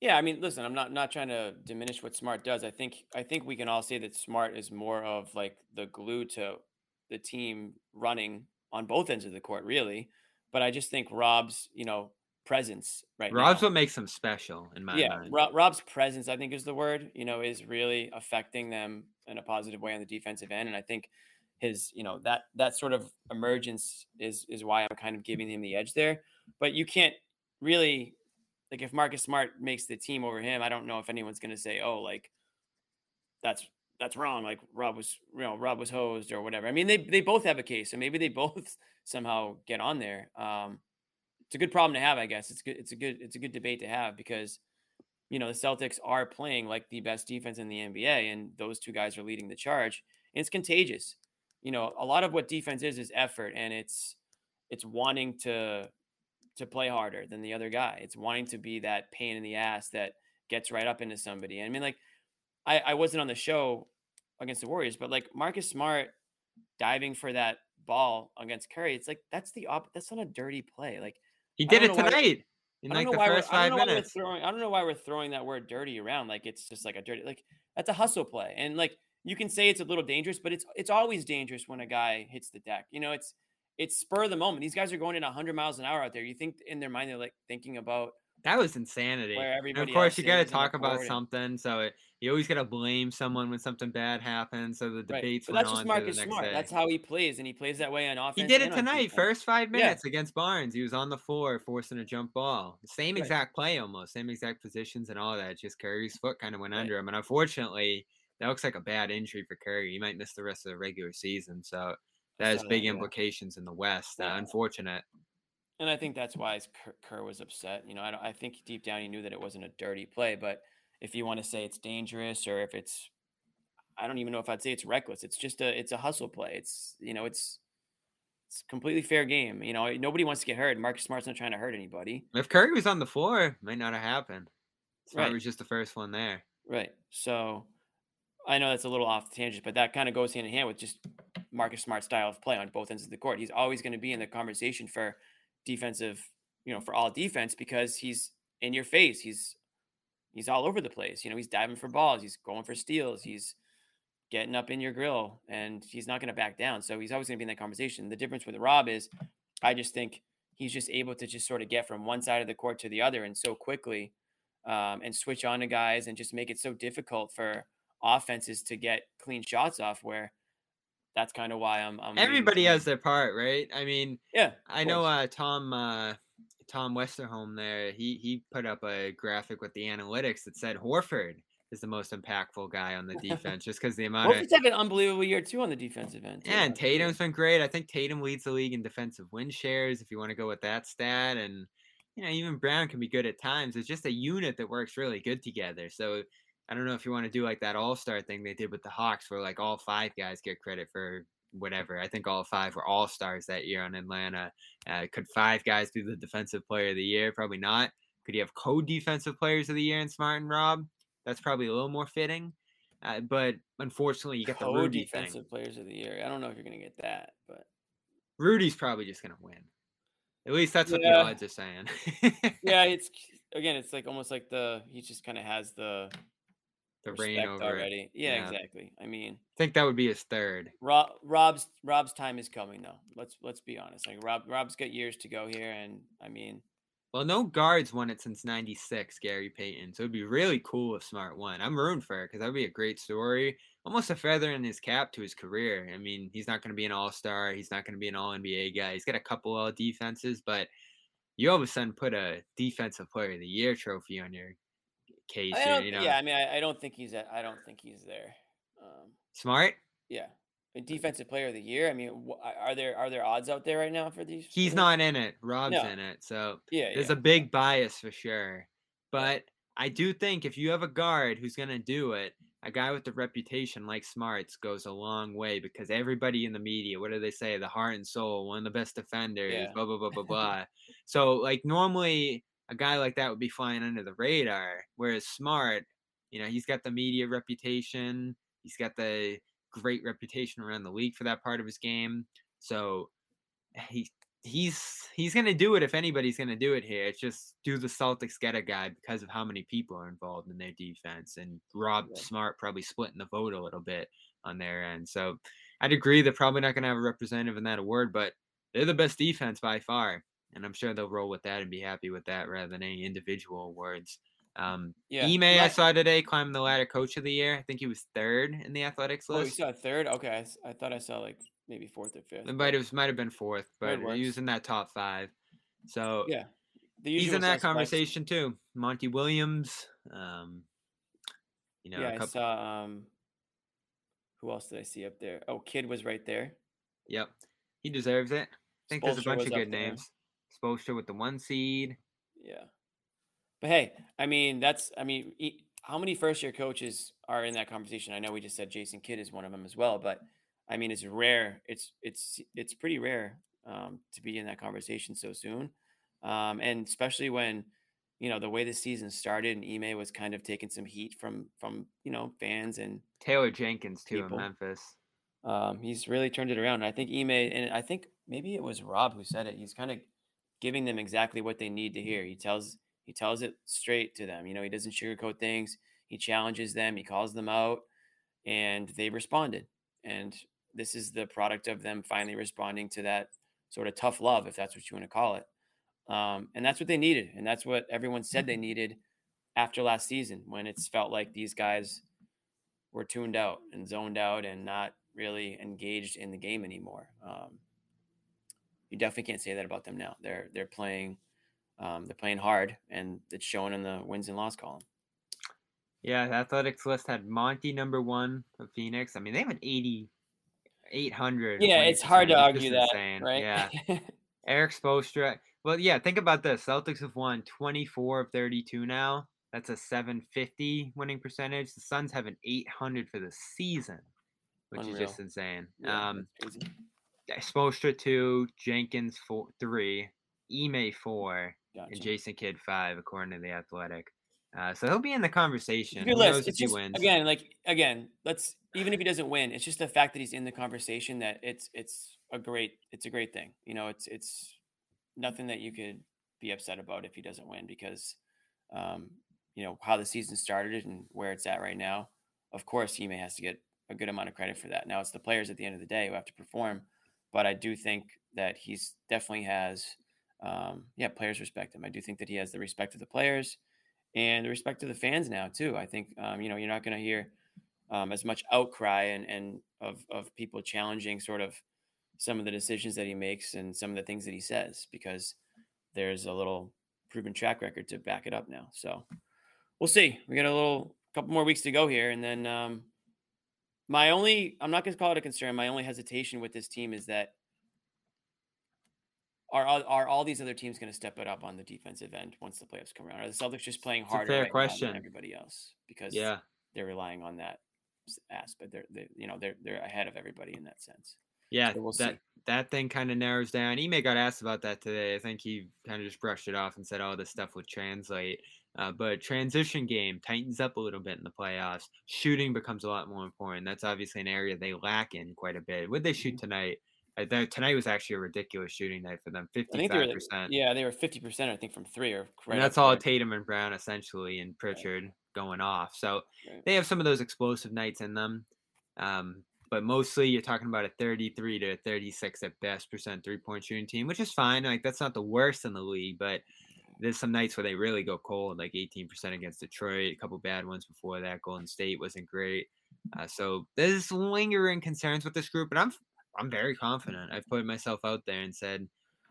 Yeah, I mean, listen, I'm not not trying to diminish what Smart does. I think I think we can all say that Smart is more of like the glue to the team running on both ends of the court, really. But I just think Rob's, you know, presence right Rob's now. Rob's what makes him special in my yeah, mind. Yeah, Ro- Rob's presence, I think, is the word, you know, is really affecting them in a positive way on the defensive end. And I think his, you know, that that sort of emergence is is why I'm kind of giving him the edge there. But you can't really... Like, if Marcus Smart makes the team over him, I don't know if anyone's going to say, oh, like, that's that's wrong. Like, Rob was, you know, Rob was hosed or whatever. I mean, they they both have a case, so maybe they both somehow get on there. Um, it's a good problem to have, I guess. It's good. It's a good. It's a good debate to have because, you know, the Celtics are playing like the best defense in the N B A, and those two guys are leading the charge. And it's contagious. You know, a lot of what defense is is effort, and it's it's wanting to. to play harder than the other guy. It's wanting to be that pain in the ass that gets right up into somebody. I mean, like I, I wasn't on the show against the Warriors, but like Marcus Smart diving for that ball against Curry. It's like, that's the op that's not a dirty play. Like he did it tonight in like the first five minutes. I don't know why we're throwing that word dirty around. Like, it's just like a dirty, like that's a hustle play. And like, you can say it's a little dangerous, but it's it's always dangerous when a guy hits the deck. You know, it's it's spur of the moment. These guys are going in one hundred miles an hour out there. You think in their mind they're like thinking about that was insanity. And of course, you got to talk about something. So it, you always got to blame someone when something bad happens. So the debates right. But that's just Marcus Smart. Day. That's how he plays, and he plays that way on offense. He did it tonight, first five minutes yeah. against Barnes. He was on the floor forcing a jump ball. Same right. exact play almost, same exact positions and all that. Just Curry's foot kind of went right. under him. And unfortunately, that looks like a bad injury for Curry. He might miss the rest of the regular season. So that has big that, implications yeah. in the West. Yeah. Uh, unfortunate. And I think that's why Kerr was upset. You know, I, don't, I think deep down he knew that it wasn't a dirty play, but if you want to say it's dangerous or if it's, I don't even know if I'd say it's reckless. It's just a, it's a hustle play. It's, you know, it's, it's completely fair game. You know, nobody wants to get hurt. Marcus Smart's not trying to hurt anybody. If Curry was on the floor, it might not have happened. Smart right. was just the first one there. Right. So I know that's a little off the tangent, but that kind of goes hand in hand with just Marcus Smart's style of play on both ends of the court. He's always going to be in the conversation for defensive, you know, for all defense, because he's in your face. He's, he's all over the place. You know, he's diving for balls. He's going for steals. He's getting up in your grill and he's not going to back down. So he's always going to be in that conversation. The difference with Rob is I just think he's just able to just sort of get from one side of the court to the other. And so quickly um, and switch on to guys and just make it so difficult for offenses to get clean shots off, where that's kind of why I'm, I'm everybody has their part, right? I mean, yeah, I know uh, Tom uh, Tom Westerholm there. He he put up a graphic with the analytics that said Horford is the most impactful guy on the defense, just because the amount. Horford's had an unbelievable year too on the defensive end. Yeah, and Tatum's been great. I think Tatum leads the league in defensive win shares, if you want to go with that stat, and you know even Brown can be good at times. It's just a unit that works really good together. So I don't know if you want to do like that all-star thing they did with the Hawks where like all five guys get credit for whatever. I think all five were all-stars that year on Atlanta. Uh, could five guys be the defensive player of the year? Probably not. Could you have co-defensive players of the year in Smart and Rob? That's probably a little more fitting. Uh, but unfortunately, you get the Rudy thing. Co-defensive players of the year. I don't know if you're going to get that, but Rudy's probably just going to win. At least that's what yeah. the odds are saying. yeah, it's again, it's like almost like the he just kind of has the The rain over already. It. Yeah, yeah, exactly. I mean, I think that would be his third. Rob, Rob's Rob's time is coming, though. Let's let's be honest. Like Rob, Rob's got years to go here, and I mean, well, no guards won it since ninety-six, Gary Payton. So it'd be really cool if Smart won. I'm rooting for it because that would be a great story, almost a feather in his cap to his career. I mean, he's not going to be an all-star. He's not going to be an all N B A guy. He's got a couple all defenses, but you all of a sudden put a defensive player of the year trophy on your case here, you know. Yeah, I mean, I, I don't think he's. At, I don't think he's there. Um, Smart. Yeah, a defensive player of the year. I mean, wh- are there are there odds out there right now for these? He's players? Not in it. Rob's no. in it. So yeah, there's yeah. a big bias for sure. But I do think if you have a guard who's gonna do it, a guy with the reputation like Smart's goes a long way, because everybody in the media, what do they say? The heart and soul, one of the best defenders. Yeah. Blah blah blah blah blah. So like normally, a guy like that would be flying under the radar, whereas Smart, you know, he's got the media reputation. He's got the great reputation around the league for that part of his game. So he he's he's going to do it if anybody's going to do it here. It's just, do the Celtics get a guy because of how many people are involved in their defense? And Rob yeah. Smart probably splitting the vote a little bit on their end. So I'd agree they're probably not going to have a representative in that award, but they're the best defense by far. And I'm sure they'll roll with that and be happy with that rather than any individual awards. Um, yeah. Ime, yeah. I saw today, climbing the ladder coach of the year. I think he was third in the athletics list. Oh, you saw third? Okay. I, I thought I saw like maybe fourth or fifth. It might have, might have been fourth, but he was in that top five. So yeah, he's in that conversation too. Monty Williams. Um, you know, yeah, a couple... I saw, um, who else did I see up there? Oh, Kidd was right there. Yep. He deserves it. I think there's a bunch of good names. Spoelstra with the one seed. Yeah. But hey, I mean, that's, I mean, he, how many first year coaches are in that conversation? I know we just said Jason Kidd is one of them as well, but I mean, it's rare. It's, it's, it's pretty rare um, to be in that conversation so soon. Um, and especially when, you know, the way the season started and Ime was kind of taking some heat from, from, you know, fans and Taylor Jenkins too people. in Memphis. Um, he's really turned it around. And I think Ime, and I think maybe it was Rob who said it. He's kind of giving them exactly what they need to hear. He tells he tells it straight to them. You know, he doesn't sugarcoat things. He challenges them. He calls them out. and they responded. And this is the product of them finally responding to that sort of tough love, if that's what you want to call it. Um, and that's what they needed. And that's what everyone said they needed after last season, when it's felt like these guys were tuned out and zoned out and not really engaged in the game anymore. Um, you definitely can't say that about them now. They're, they're playing, um, they're playing hard, and it's shown in the wins and loss column. Yeah. Athletics list had Monty number one of Phoenix. I mean, they have an eighty, eight hundred. Yeah. It's hard to argue that, right? Yeah. Eric Spoelstra. Well, yeah, think about this. Celtics have won twenty-four of thirty-two now. That's a seven fifty winning percentage. The Suns have an eight hundred for the season, which Unreal. is just insane. Yeah, um, Spoelstra two, Jenkins four, three, Ime four, gotcha. and Jason Kidd five, according to The Athletic. Uh, so he'll be in the conversation. Who knows if he wins? Again, like again, let's even if he doesn't win, it's just the fact that he's in the conversation that it's it's a great it's a great thing. You know, it's it's nothing that you could be upset about if he doesn't win, because um, you know how the season started and where it's at right now. Of course, he may has to get a good amount of credit for that. Now it's the players at the end of the day who have to perform, but I do think that he's definitely has um, yeah players respect him. I do think that he has the respect of the players. And respect to the fans now too. I think um, you know you're not going to hear um, as much outcry and and of of people challenging sort of some of the decisions that he makes and some of the things that he says, because there's a little proven track record to back it up now. So we'll see. We got a little couple more weeks to go here, and then um, my only I'm not going to call it a concern. My only hesitation with this team is that Are, are all these other teams going to step it up on the defensive end once the playoffs come around? Are the Celtics just playing harder right now than everybody else? Because yeah. they're relying on that aspect. They're, they, you know, they're they're ahead of everybody in that sense. Yeah, so we'll that see. That thing kind of narrows down. Ime got asked about that today. I think he kind of just brushed it off and said, "Oh, this stuff would translate." Uh, but transition game tightens up a little bit in the playoffs. Shooting becomes a lot more important. That's obviously an area they lack in quite a bit. Would they shoot mm-hmm. tonight? Tonight was actually a ridiculous shooting night for them. fifty-five percent. Yeah, they were fifty percent, I think, from three. Or right and that's all there. Tatum and Brown, essentially, and Pritchard right. going off. So right. they have some of those explosive nights in them. Um, but mostly you're talking about a thirty-three to thirty-six at best percent three-point shooting team, which is fine. Like, that's not the worst in the league, but there's some nights where they really go cold, like eighteen percent against Detroit, a couple bad ones before that. Golden State wasn't great. Uh, so there's lingering concerns with this group, but I'm – I'm very confident. I've put myself out there and said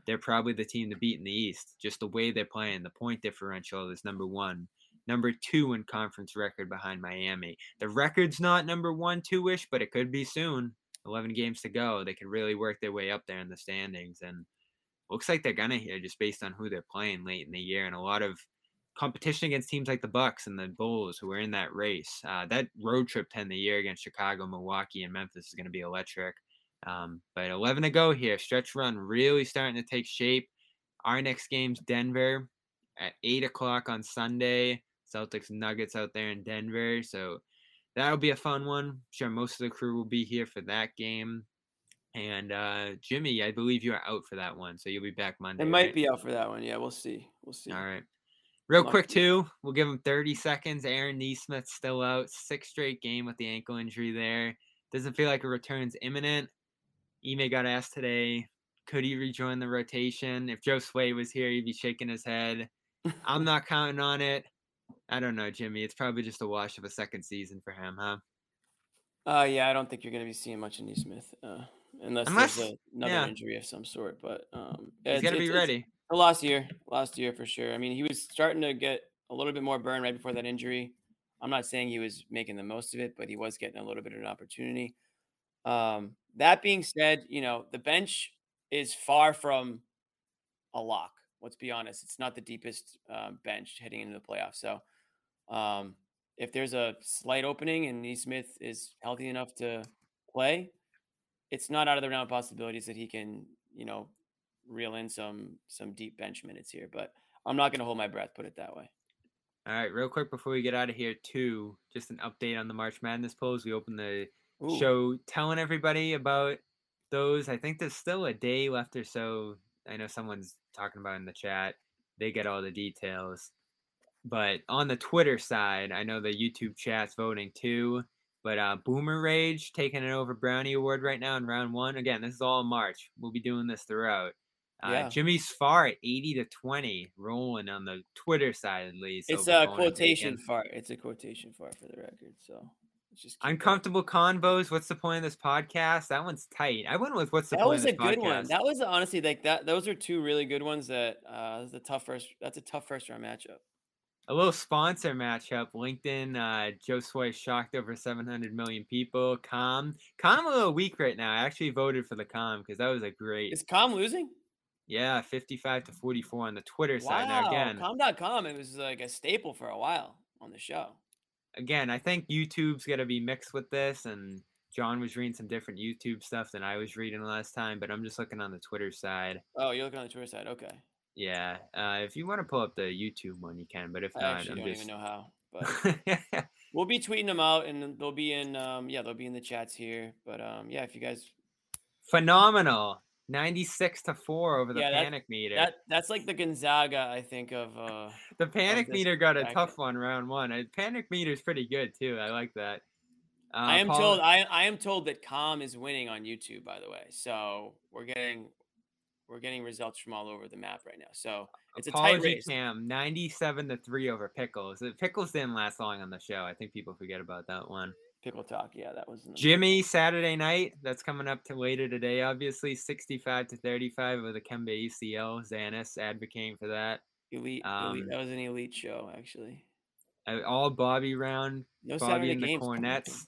they're probably the team to beat in the East. Just the way they're playing, the point differential is number one. Number two in conference record behind Miami. The record's not number one, two-ish, but it could be soon. eleven games to go. They could really work their way up there in the standings. And looks like they're going to here just based on who they're playing late in the year. And a lot of competition against teams like the Bucks and the Bulls who are in that race. Uh, that road trip to end the year against Chicago, Milwaukee, and Memphis is going to be electric. Um, but eleven to go here. Stretch run really starting to take shape. Our next game's Denver at eight o'clock on Sunday. Celtics Nuggets out there in Denver. So that'll be a fun one. I'm sure most of the crew will be here for that game. And uh, Jimmy, I believe you are out for that one. So you'll be back Monday. It might right? be out for that one. Yeah, we'll see. We'll see. All right. Real quick, too, we'll give him thirty seconds. Aaron Nesmith's still out. Sixth straight game with the ankle injury there. Doesn't feel like a return's imminent. Ime got asked today, could he rejoin the rotation? If Joe Sway was here, he'd be shaking his head. I'm not counting on it. I don't know, Jimmy. It's probably just a wash of a second season for him, huh? Uh, yeah, I don't think you're going to be seeing much of Nesmith, uh, unless, unless there's a, another yeah. injury of some sort. But um, he's got to be ready. Last year, last year for sure. I mean, he was starting to get a little bit more burn right before that injury. I'm not saying he was making the most of it, but he was getting a little bit of an opportunity. Um, that being said, you know, the bench is far from a lock. Let's be honest. It's not the deepest uh, bench heading into the playoffs. So um, if there's a slight opening and Nesmith is healthy enough to play, it's not out of the realm of possibilities that he can, you know, reel in some, some deep bench minutes here, but I'm not going to hold my breath, put it that way. All right, real quick before we get out of here too, just an update on the March Madness polls. We opened the Ooh. show telling everybody about those. I think there's still a day left or so. I know someone's talking about in the chat. They get all the details. But on the Twitter side, I know the YouTube chat's voting too. But uh, Boomer Rage taking it over Brownie Award right now in round one. Again, this is all in March. We'll be doing this throughout. Uh, yeah. Jimmy Sfar at eighty to twenty, rolling on the Twitter side at least. It's a quotation fart. It's a quotation fart for the record. So it's just uncomfortable going. Convos. What's the point of this podcast? That one's tight. I went with what's the that point of this podcast. That was a good one. That was honestly like that. Those are two really good ones. That uh, that's a tough first. That's a tough first round matchup. A little sponsor matchup. LinkedIn, uh, Joe Sway shocked over seven hundred million people. Calm. Calm a little weak right now. I actually voted for the Calm because that was a great. Is Calm losing? Yeah, fifty-five to forty-four on the Twitter side. Wow. Now again, Calm dot com, it was like a staple for a while on the show. Again, I think YouTube's going to be mixed with this, and John was reading some different YouTube stuff than I was reading last time, but I'm just looking on the Twitter side. Oh, you're looking on the Twitter side. Okay. Yeah, uh, if you want to pull up the YouTube one, you can. But if I not, I don't just... even know how. But we'll be tweeting them out, and they'll be in. Um, yeah, they'll be in the chats here. But um, yeah, if you guys, phenomenal, ninety-six to four over the yeah, panic that, meter. That, that's like the Gonzaga, I think of. Uh, the panic of meter got bracket. A tough one, round one. Uh, panic meter is pretty good too. I like that. Uh, I am Paul... told. I I am told that Calm is winning on YouTube. By the way, so we're getting. We're getting results from all over the map right now. So it's Apology, a tight race. Cam, ninety-seven to three over Pickles. The Pickles didn't last long on the show. I think people forget about that one. Pickle Talk. Yeah, that was. Jimmy, Saturday night. That's coming up to later today, obviously. sixty-five to thirty-five with a Kembe A C L. Zanis advocating for that. Elite, um, elite. That was an elite show, actually. All Bobby round. No Bobby and the Cornets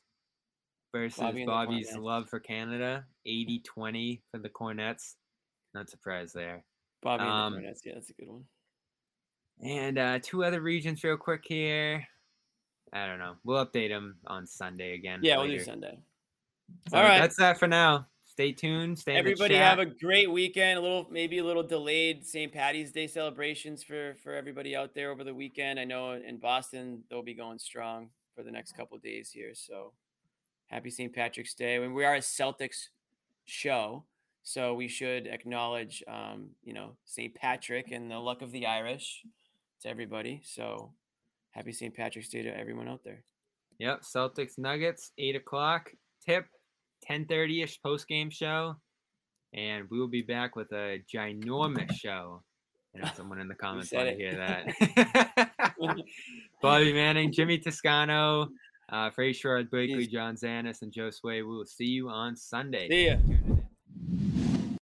versus Bobby Bobby's Cornets. Love for Canada. eighty twenty for the Cornets. Not surprised there. Bobby um, and the Cornets, yeah, that's a good one. And uh, two other regions real quick here. I don't know. We'll update them on Sunday again. Yeah, later. We'll do Sunday. So all right. That's that for now. Stay tuned. Stay everybody in the chat. Have a great weekend. A little, maybe a little delayed Saint Patty's Day celebrations for, for everybody out there over the weekend. I know in Boston, they'll be going strong for the next couple of days here. So happy Saint Patrick's Day. When we are a Celtics show. So we should acknowledge, um, you know, Saint Patrick and the luck of the Irish to everybody. So happy Saint Patrick's Day to everyone out there. Yep. Celtics Nuggets, eight o'clock tip, ten thirty-ish post-game show. And we will be back with a ginormous show. I know someone in the comments want to hear that. Bobby Manning, Jimmy Toscano, uh, Fraser Blakely, John Zanis, and Joe Sway. We will see you on Sunday. See ya.